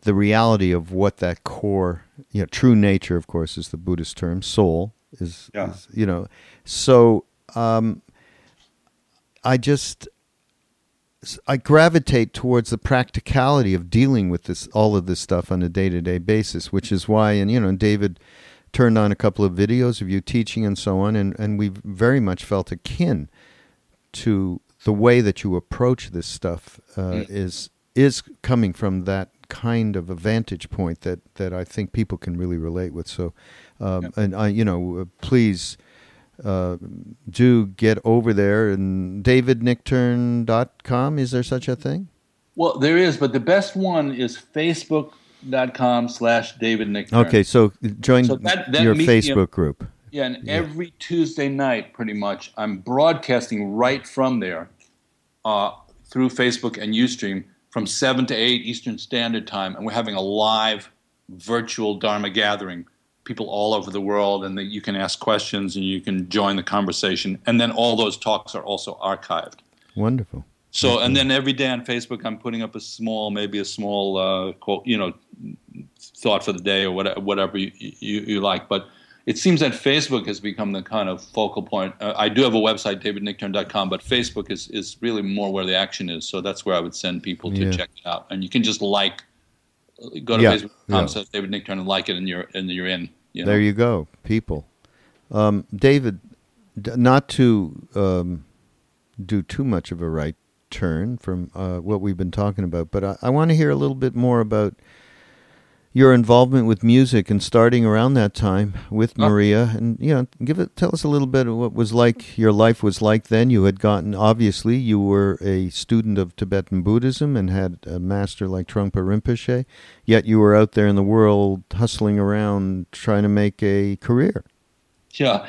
the reality of what that core, you know, true nature, of course, is the Buddhist term, soul is, yeah. is you know. So I gravitate towards the practicality of dealing with this, all of this stuff on a day-to-day basis, which is why, and you know, David turned on a couple of videos of you teaching and so on, and we very much felt akin to the way that you approach this stuff is coming from that kind of a vantage point that I think people can really relate with. So, and I, you know, please do get over there. And DavidNichtern.com, is there such a thing? Well, there is, but the best one is Facebook.com/DavidNichtern. Okay, so join your Facebook group. Yeah, and every Tuesday night, pretty much, I'm broadcasting right from there through Facebook and Ustream from 7 to 8 Eastern Standard Time, and we're having a live virtual Dharma gathering, people all over the world, and you can ask questions and you can join the conversation. And then all those talks are also archived. Wonderful. So, and then every day on Facebook, I'm putting up a small quote, you know, thought for the day or whatever you like. But it seems that Facebook has become the kind of focal point. I do have a website, DavidNichtern.com, but Facebook is really more where the action is. So that's where I would send people to check it out. And you can just go to Facebook.com, so David Nichtern, and like it, and you're in. You know? There you go, people. David, not to do too much of a right turn from what we've been talking about, but I want to hear a little bit more about your involvement with music and starting around that time with Maria, and you know, tell us a little bit of what was like your life was like then. You had gotten, obviously, you were a student of Tibetan Buddhism and had a master like Trungpa Rinpoche, yet you were out there in the world hustling around trying to make a career. Yeah,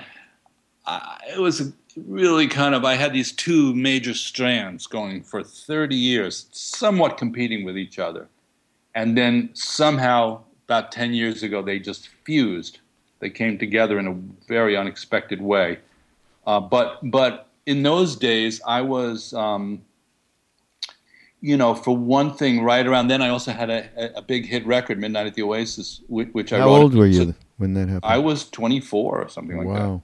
it was really kind of, I had these two major strands going for 30 years, somewhat competing with each other. And then somehow, about 10 years ago, they just fused. They came together in a very unexpected way. But in those days, I was, you know, for one thing, right around then, I also had a big hit record, Midnight at the Oasis, which I wrote. How old were you when that happened? I was 24 or something like that. Wow.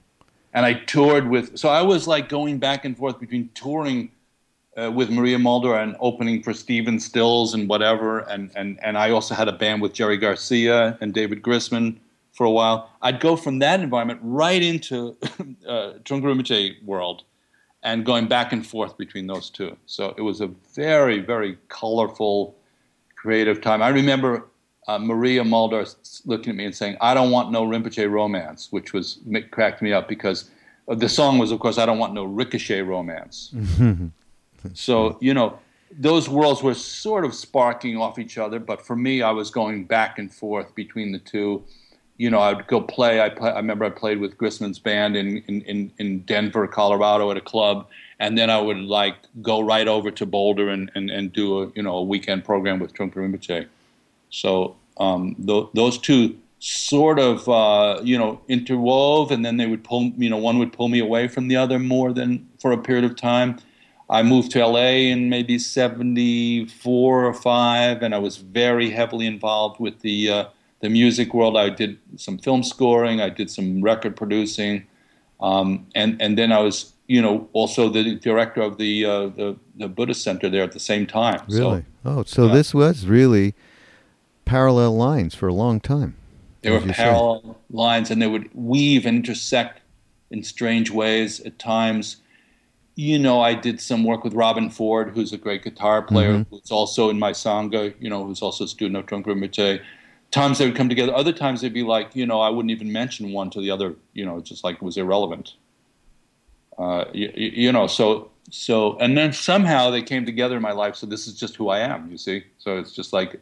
And I toured with, so I was like going back and forth between touring with Maria Muldaur and opening for Stephen Stills and whatever, and I also had a band with Jerry Garcia and David Grisman for a while. I'd go from that environment right into Trungpa Rinpoche world and going back and forth between those two. So it was a very, very colorful, creative time. I remember Maria Muldaur looking at me and saying, "I don't want no Rinpoche romance," which was cracked me up because the song was, of course, "I don't want no Ricochet romance." So, you know, those worlds were sort of sparking off each other, but for me, I was going back and forth between the two. You know, I would go play. I remember I played with Grisman's band in Denver, Colorado at a club, and then I would, like, go right over to Boulder and do a weekend program with Trungpa Rinpoche. So those two sort of, interwove, and then they would pull, one would pull me away from the other more than for a period of time. I moved to L.A. in maybe 74 or 5, and I was very heavily involved with the music world. I did some film scoring. I did some record producing. And then I was, also the director of the Buddhist Center there at the same time. Really? This was really parallel lines for a long time. There were parallel lines, and they would weave and intersect in strange ways at times. You know, I did some work with Robin Ford, who's a great guitar player, who's also in my Sangha, who's also a student of Trungpa Rinpoche. Times they would come together. Other times they'd be like, I wouldn't even mention one to the other, just like it was irrelevant. So, and then somehow they came together in my life, so this is just who I am, you see? So it's just like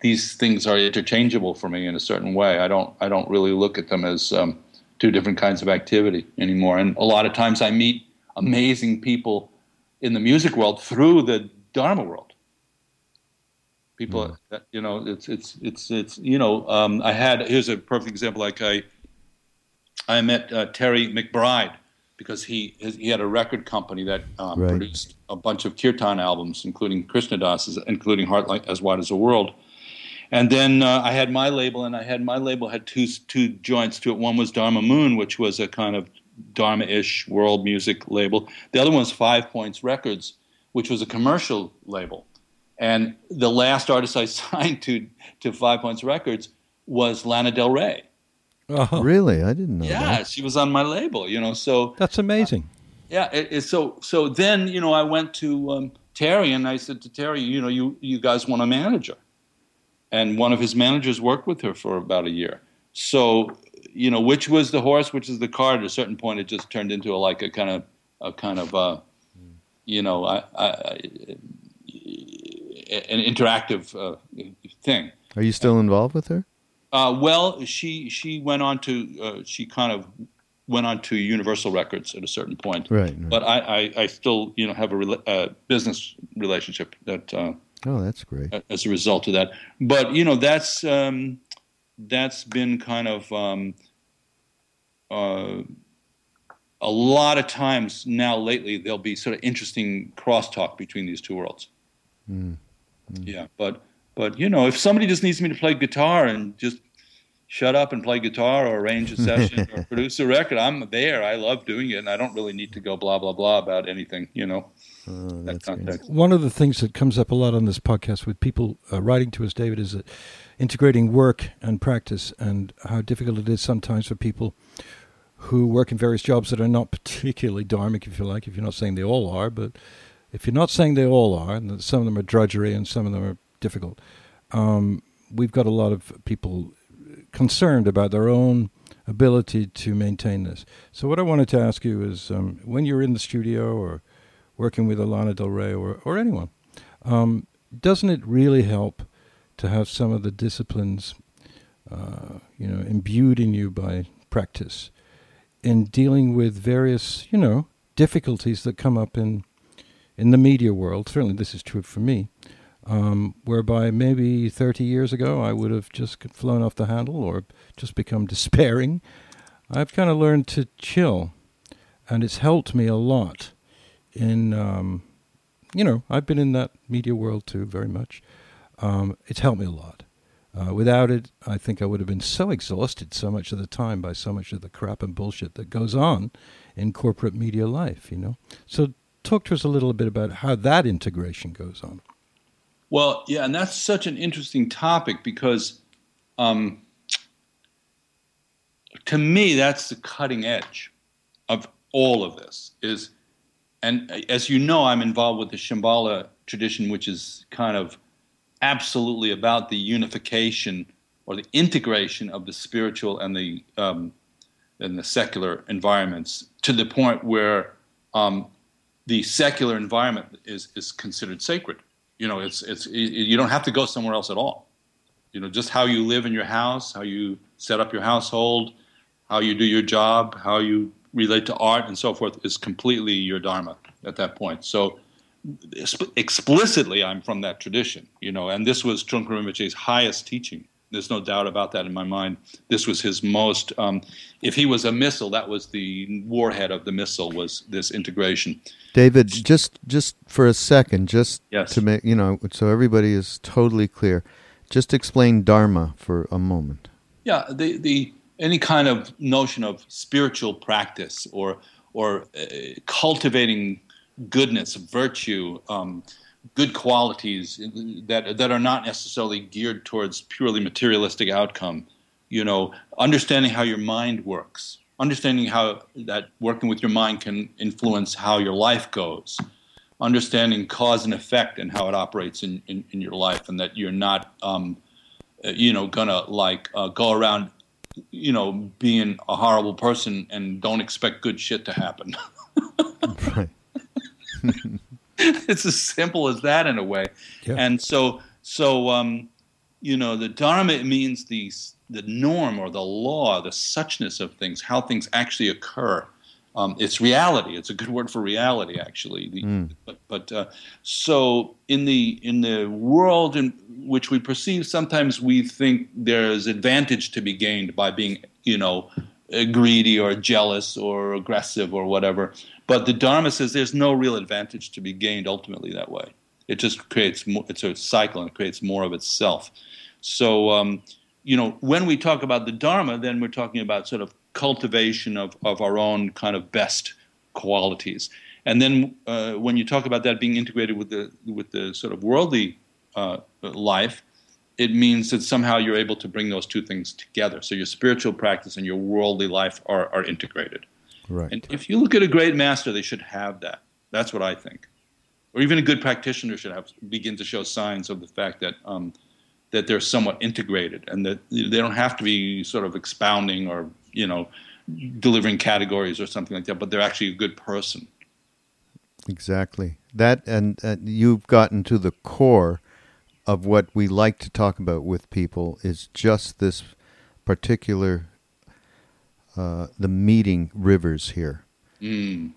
these things are interchangeable for me in a certain way. I don't really look at them as two different kinds of activity anymore. And a lot of times I meet amazing people in the music world through the Dharma world. People, here's a perfect example. I met Terry McBride, because he had a record company that produced a bunch of kirtan albums, including Krishna Das's, including Heart as Wide as the World. And then I had my label, and had two joints to it. One was Dharma Moon, which was a kind of Dharma-ish world music label. The other one was 5 Points Records, which was a commercial label. And the last artist I signed to 5 Points Records was Lana Del Rey. Oh, really? I didn't know that. Yeah, she was on my label, you know, so... That's amazing. Yeah, so then, you know, I went to Terry, and I said to Terry, you know, you guys want a manager. And one of his managers worked with her for about a year. So, you know, which was the horse, which is the cart. At a certain point, it just turned into an interactive thing. Are you still involved with her? Well, she went on to she kind of went on to Universal Records at a certain point. Right. But I still, you know, have a business relationship that. Oh, that's great. As a result of that, but you know, that's been kind of a lot of times now lately. There'll be sort of interesting crosstalk between these two worlds. Mm. Mm. Yeah, but you know, if somebody just needs me to play guitar and just shut up and play guitar or arrange a session or produce a record, I'm there. I love doing it, and I don't really need to go blah blah blah about anything. You know. One of the things that comes up a lot on this podcast with people writing to us, David, is that integrating work and practice and how difficult it is sometimes for people who work in various jobs that are not particularly dharmic, if you like, if you're not saying they all are, but if you're not saying they all are, and that some of them are drudgery and some of them are difficult, we've got a lot of people concerned about their own ability to maintain this. So what I wanted to ask you is when you're in the studio or working with Lana Del Rey or anyone, doesn't it really help to have some of the disciplines, you know, imbued in you by practice in dealing with various, you know, difficulties that come up in the media world? Certainly this is true for me, whereby maybe 30 years ago I would have just flown off the handle or just become despairing. I've kind of learned to chill, and it's helped me a lot. You know, I've been in that media world too very much. It's helped me a lot. Without it, I think I would have been so exhausted so much of the time by so much of the crap and bullshit that goes on in corporate media life, you know. So talk to us a little bit about how that integration goes on. Well, yeah, and that's such an interesting topic because to me that's the cutting edge of all of this is. And as you know, I'm involved with the Shambhala tradition, which is kind of absolutely about the unification or the integration of the spiritual and the secular environments to the point where the secular environment is considered sacred. You know, it's you don't have to go somewhere else at all. You know, just how you live in your house, how you set up your household, how you do your job, how you relate to art and so forth is completely your dharma at that point. So explicitly, I'm from that tradition, you know, and this was Trungpa Rinpoche's highest teaching. There's no doubt about that in my mind. This was his most, if he was a missile, that was the warhead of the missile, was this integration. David, just for a second, just yes. To make, you know, so everybody is totally clear, just explain dharma for a moment. Yeah, the any kind of notion of spiritual practice or cultivating goodness, virtue, good qualities that are not necessarily geared towards purely materialistic outcome. You know, understanding how your mind works, understanding how that working with your mind can influence how your life goes, understanding cause and effect and how it operates in your life, and that you're not, you know, gonna like go around. You know, being a horrible person and don't expect good shit to happen. Right. It's as simple as that in a way. Yeah. And so, you know, the dharma means the norm or the law, the suchness of things, how things actually occur. It's reality. It's a good word for reality, actually. So in the world in which we perceive, sometimes we think there's advantage to be gained by being, you know, greedy or jealous or aggressive or whatever. But the Dharma says there's no real advantage to be gained ultimately that way. It just creates it's a cycle, and it creates more of itself. So, you know, when we talk about the Dharma, then we're talking about sort of cultivation of our own kind of best qualities. And then when you talk about that being integrated with the sort of worldly life, it means that somehow you're able to bring those two things together. So your spiritual practice and your worldly life are integrated. Right. And if you look at a great master, they should have that. That's what I think. Or even a good practitioner should begin to show signs of the fact that they're somewhat integrated, and that they don't have to be sort of expounding or, you know, delivering categories or something like that, but they're actually a good person. Exactly. That, and you've gotten to the core of what we like to talk about with people, is just this particular, the meeting rivers here. Mm.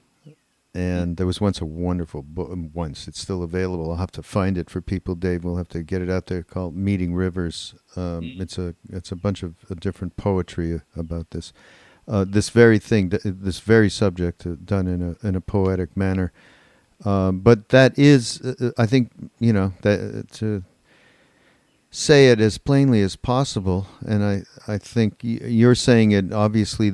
And there was once a wonderful book, it's still available. I'll have to find it for people, Dave. We'll have to get it out there, called Meeting Rivers. It's a bunch of different poetry about this. This very thing, this very subject, done in a poetic manner. But that is, I think, you know, that, to say it as plainly as possible, and I think you're saying it, obviously,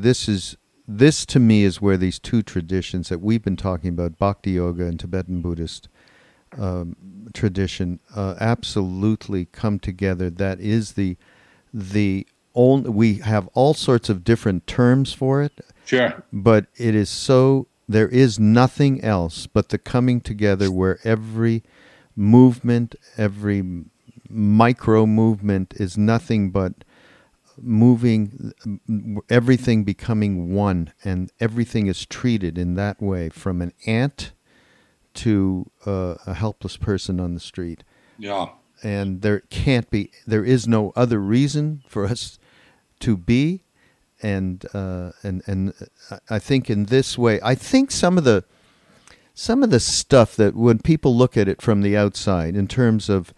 This to me is where these two traditions that we've been talking about, Bhakti Yoga and Tibetan Buddhist tradition, absolutely come together. That is the only, we have all sorts of different terms for it. Sure. But it is so, there is nothing else but the coming together where every movement, every micro movement is nothing but moving, everything becoming one, and everything is treated in that way, from an ant to a helpless person on the street. Yeah. And there is no other reason for us to be, and I think in this way, I think some of the stuff that when people look at it from the outside, in terms of,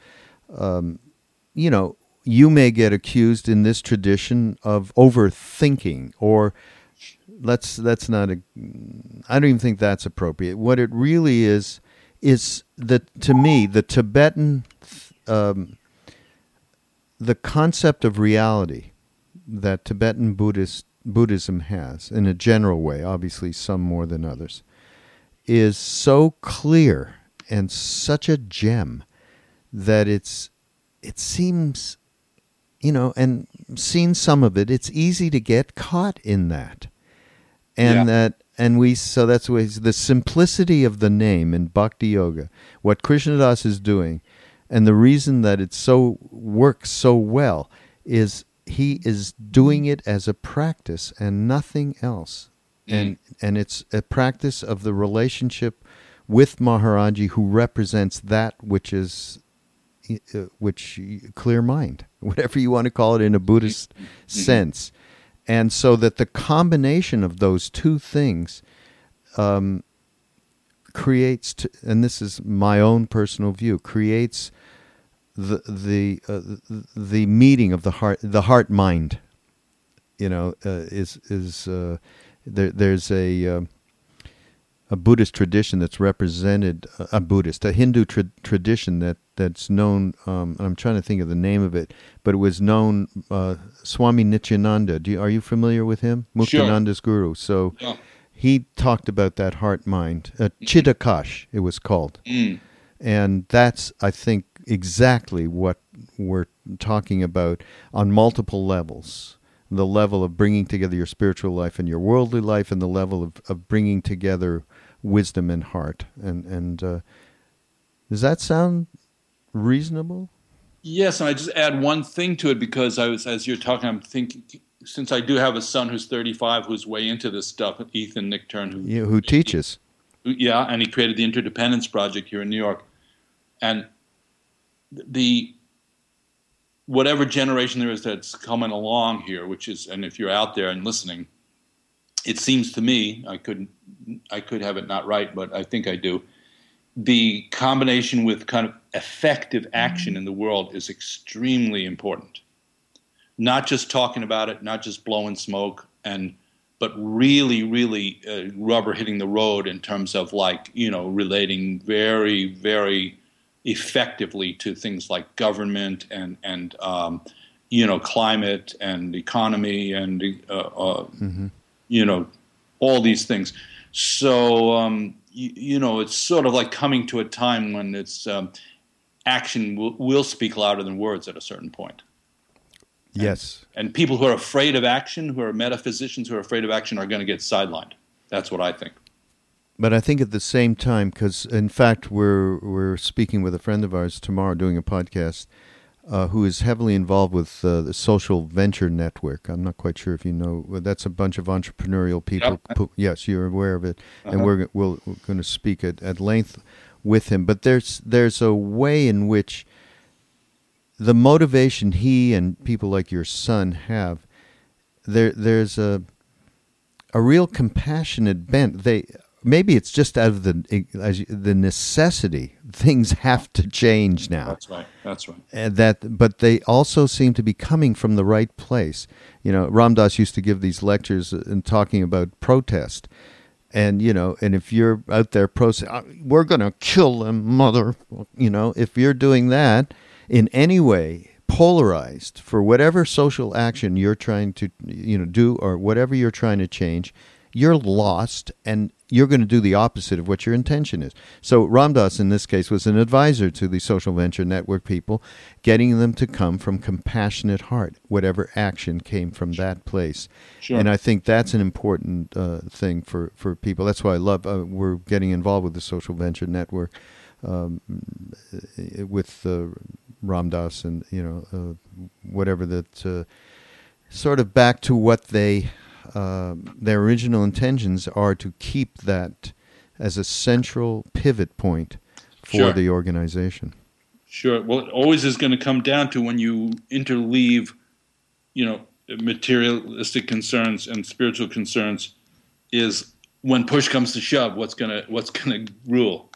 you know, you may get accused in this tradition of overthinking, or that's not a, I don't even think that's appropriate. What it really is that, to me, the Tibetan, the concept of reality that Tibetan Buddhism has, in a general way, obviously some more than others, is so clear and such a gem that it seems, you know, and seen some of it, it's easy to get caught in that. And so that's why the simplicity of the name in Bhakti Yoga, what Krishna Das is doing, and the reason that it so works so well is he is doing it as a practice and nothing else. Mm. And it's a practice of the relationship with Maharaji, who represents that which is, which clear mind, whatever you want to call it in a Buddhist sense. And so that the combination of those two things creates, and this is my own personal view, creates the meeting of the heart mind. You know, there's a Buddhist tradition that's represented, a Hindu tradition that's known, I'm trying to think of the name of it, but it was known, Swami Nityananda. Are you familiar with him? Muktananda's sure. Guru. So yeah. He talked about that heart-mind, Chittakash it was called. Mm. And that's, I think, exactly what we're talking about on multiple levels. The level of bringing together your spiritual life and your worldly life, and the level of bringing together wisdom and heart. And does that sound reasonable? Yes, and I just add one thing to it, because as you're talking, I'm thinking, since I do have a son who's 35, who's way into this stuff, Ethan Nichtern, who teaches. Yeah, and he created the Interdependence Project here in New York. And whatever generation there is that's coming along here, and if you're out there and listening, it seems to me, I could have it not right, but I think I do, the combination with kind of effective action in the world is extremely important. Not just talking about it, not just blowing smoke and but really, really rubber hitting the road in terms of, like, you know, relating very, very effectively to things like government and you know, climate and economy and you know, all these things. So you know, it's sort of like coming to a time when it's action will speak louder than words at a certain point. Yes. And people who are afraid of action, who are metaphysicians who are afraid of action, are going to get sidelined. That's what I think. But I think at the same time, because in fact we're speaking with a friend of ours tomorrow, doing a podcast, who is heavily involved with the Social Venture Network. I'm not quite sure if you know. That's a bunch of entrepreneurial people. Yep. Yes, you're aware of it. Uh-huh. And we're going to speak at length with him. But there's a way in which the motivation he and people like your son have, there's a real compassionate bent. Maybe it's just out of the necessity. Things have to change now. That's right. That's right. And but they also seem to be coming from the right place. You know, Ram Dass used to give these lectures and talking about protest, and you know, and if you're out there protesting, we're gonna kill them, mother. You know, if you're doing that in any way polarized for whatever social action you're trying to, you know, do or whatever you're trying to change, you're lost, and you're going to do the opposite of what your intention is. So Ram Dass, in this case, was an advisor to the Social Venture Network people, getting them to come from compassionate heart, whatever action came from that place. Sure. And I think that's an important thing for people. That's why I love we're getting involved with the Social Venture Network with Ram Dass and, you know, whatever that sort of back to what they... their original intentions are to keep that as a central pivot point for sure. The organization. Sure. Well, it always is going to come down to when you interleave, you know, materialistic concerns and spiritual concerns, is when push comes to shove, what's going to rule,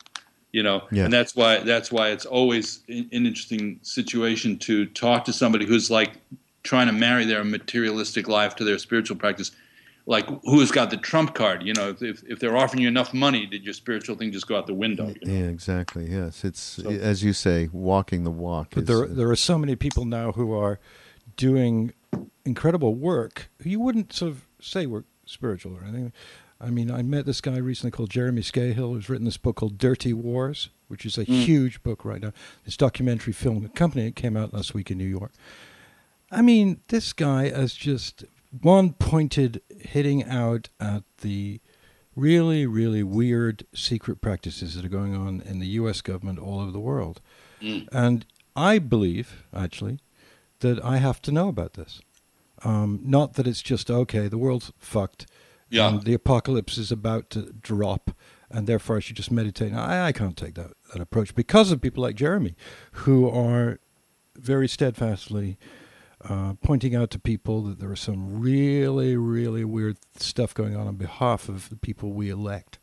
you know. Yeah. And that's why it's always an interesting situation to talk to somebody who's like trying to marry their materialistic life to their spiritual practice. Like, who's got the trump card? You know, if they're offering you enough money, did your spiritual thing just go out the window? You know? Yeah, exactly. Yes, it's so, as you say, walking the walk. But there are so many people now who are doing incredible work who you wouldn't sort of say were spiritual or anything. I mean, I met this guy recently called Jeremy Scahill, who's written this book called Dirty Wars, which is a huge book right now. This documentary film company came out last week in New York. I mean, this guy is just one-pointed hitting out at the really, really weird secret practices that are going on in the U.S. government all over the world. Mm. And I believe, actually, that I have to know about this. Not that it's just, okay, the world's fucked, yeah, and the apocalypse is about to drop, and therefore I should just meditate. Now, I can't take that approach because of people like Jeremy, who are very steadfastly... pointing out to people that there is some really, really weird stuff going on behalf of the people we elect.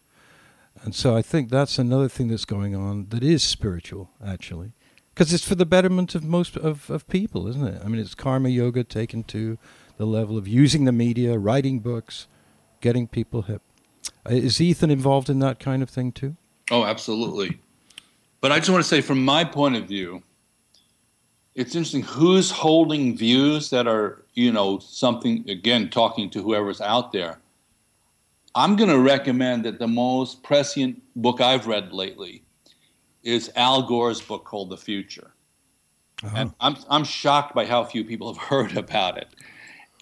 And so I think that's another thing that's going on that is spiritual, actually, because it's for the betterment of most of people, isn't it? I mean, it's karma yoga taken to the level of using the media, writing books, getting people hip. Is Ethan involved in that kind of thing too? Oh, absolutely. But I just want to say, from my point of view, it's interesting who's holding views that are, you know, something, again, talking to whoever's out there. I'm going to recommend that the most prescient book I've read lately is Al Gore's book called The Future. Uh-huh. And I'm shocked by how few people have heard about it.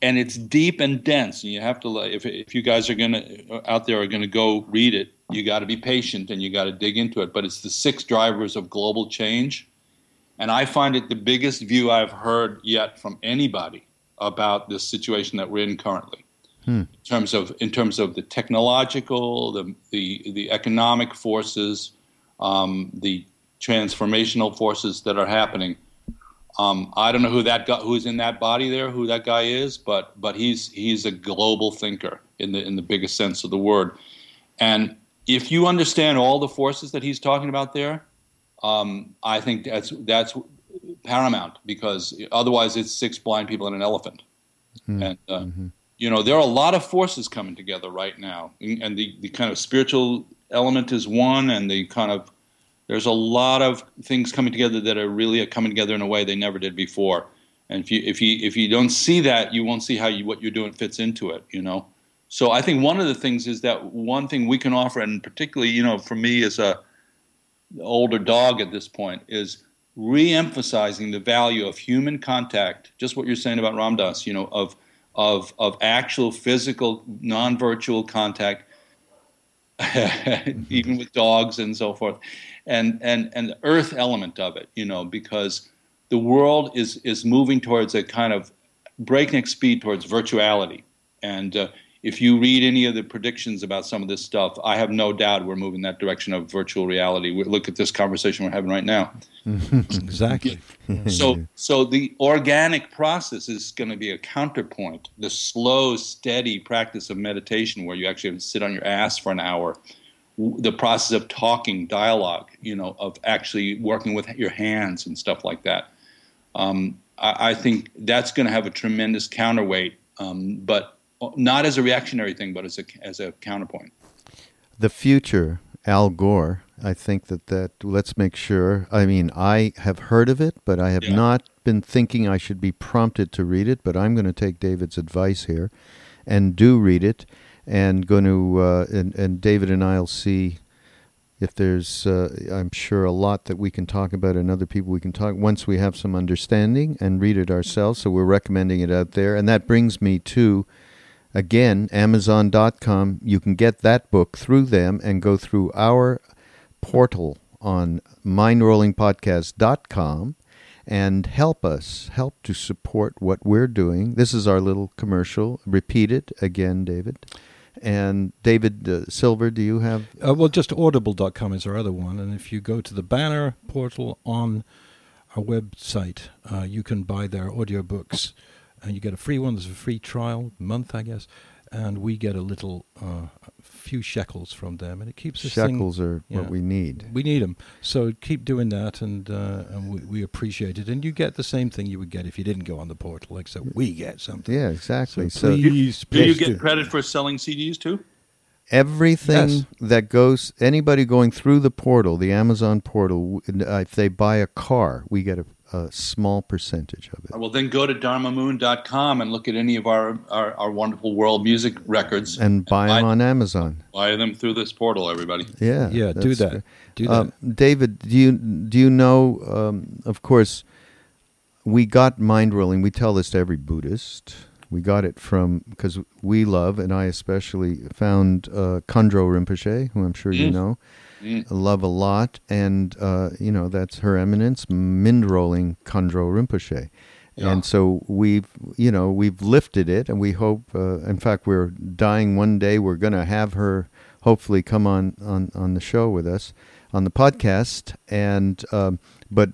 And it's deep and dense. And you have to, if you guys are out there are going to go read it, you got to be patient and you got to dig into it. But it's the 6 drivers of global change. And I find it the biggest view I've heard yet from anybody about this situation that we're in currently, in terms of the technological, the economic forces, the transformational forces that are happening. I don't know who's in that body there, who that guy is, but he's a global thinker in the biggest sense of the word. And if you understand all the forces that he's talking about there, I think that's paramount, because otherwise it's 6 blind people and an elephant, and You know, there are a lot of forces coming together right now, and the kind of spiritual element is one, and the kind of, there's a lot of things coming together that are really coming together in a way they never did before. And if you don't see that, you won't see how what you're doing fits into it, you know. So I think one of the things is that one thing we can offer, and particularly, you know, for me as a older dog at this point, is re-emphasizing the value of human contact, just what you're saying about Ram Dass, you know, of actual physical, non-virtual contact, even with dogs and so forth, and the earth element of it, you know, because the world is moving towards a kind of breakneck speed towards virtuality. And if you read any of the predictions about some of this stuff, I have no doubt we're moving that direction of virtual reality. We look at this conversation we're having right now. Exactly. So the organic process is going to be a counterpoint, the slow, steady practice of meditation where you actually have to sit on your ass for an hour, the process of talking, dialogue, you know, of actually working with your hands and stuff like that. I think that's going to have a tremendous counterweight, but not as a reactionary thing, but as a counterpoint. The future, Al Gore, I think that let's make sure. I mean, I have heard of it, but I have not been thinking I should be prompted to read it, but I'm going to take David's advice here and do read it, and going to, and David and I will see if there's, I'm sure, a lot that we can talk about and other people we can talk, once we have some understanding and read it ourselves. So we're recommending it out there. And that brings me to, again, Amazon.com. You can get that book through them and go through our portal on mindrollingpodcast.com and help to support what we're doing. This is our little commercial. Repeat it again, David. And David Silver, do you have? Well, just audible.com is our other one. And if you go to the banner portal on our website, you can buy their audiobooks. And you get a free one. There's a free trial month, I guess, and we get a little few shekels from them, and it keeps us. Shekels are what we need. We need them, so keep doing that, and we appreciate it. And you get the same thing you would get if you didn't go on the portal, except we get something. Yeah, exactly. So please do you get credit for selling CDs too? Everything that goes, anybody going through the portal, the Amazon portal, if they buy a car, we get a small percentage of it. Well, then go to dharmamoon.com and look at any of our wonderful world music records. And buy them on Amazon. Buy them through this portal, everybody. Yeah. Yeah, do that. David, do you know, of course, we got mind rolling. We tell this to every Buddhist. We got it from, because we love, and I especially found Khandro Rinpoche, who I'm sure you know. Love a lot, and you know, that's Her Eminence Mindrolling Khandro Rinpoche, and so we've lifted it, and we hope. In fact, we're dying one day. We're going to have her hopefully come on the show with us on the podcast, and but.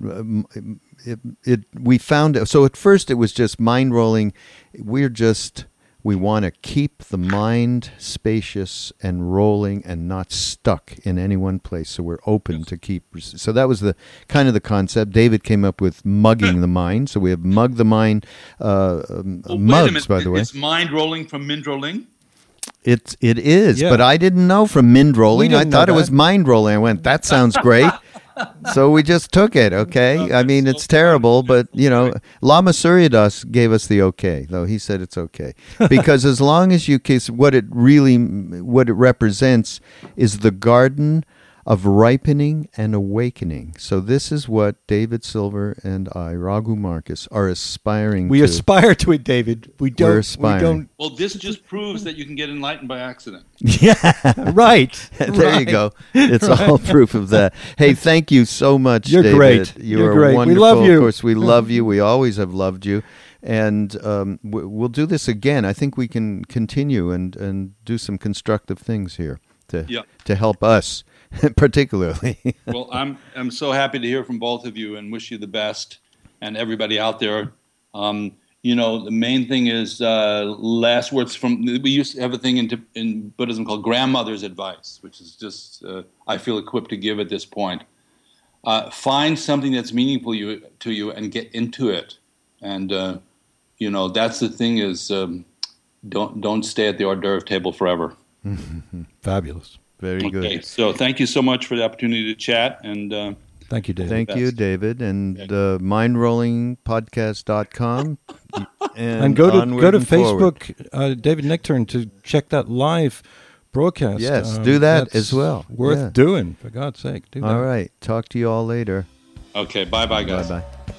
We found it. So at first it was just mind rolling. We want to keep the mind spacious and rolling and not stuck in any one place. So we're open to keep. So that was the kind of the concept. David came up with mugging the mind. So we have mug the mind mugs, by the way. Is mind rolling from mindrolling? It is, but I didn't know from mindrolling. I thought it was mind rolling. I went, that sounds great. So we just took it, okay? I mean, it's terrible, but, you know, Lama Surya Das gave us the okay, though. He said it's okay. Because as long as you kiss, what it represents is the garden of ripening and awakening. So this is what David Silver and I, Raghu Marcus, are aspiring to. We aspire to it, David. We're aspiring. Well, this just proves that you can get enlightened by accident. Yeah, right. There you go. It's all proof of that. Hey, thank you so much, David. You're great. You're great. Wonderful. We love you. Of course, we love you. We always have loved you. And we'll do this again. I think we can continue and do some constructive things here to help us. Particularly. Well, I'm so happy to hear from both of you and wish you the best, and everybody out there. You know, the main thing is last words from. We used to have a thing in Buddhism called grandmother's advice, which is just I feel equipped to give at this point. Find something that's meaningful to you and get into it, and you know that's the thing is don't stay at the hors d'oeuvre table forever. Fabulous. Very good. Okay, so thank you so much for the opportunity to chat. And thank you, David. Thank you, David. And mindrollingpodcast.com. And go to Facebook, David Nichtern, to check that live broadcast. Yes, do that as well. Worth doing, for God's sake. Do that. All right. Talk to you all later. Okay. Bye-bye, guys. Bye-bye.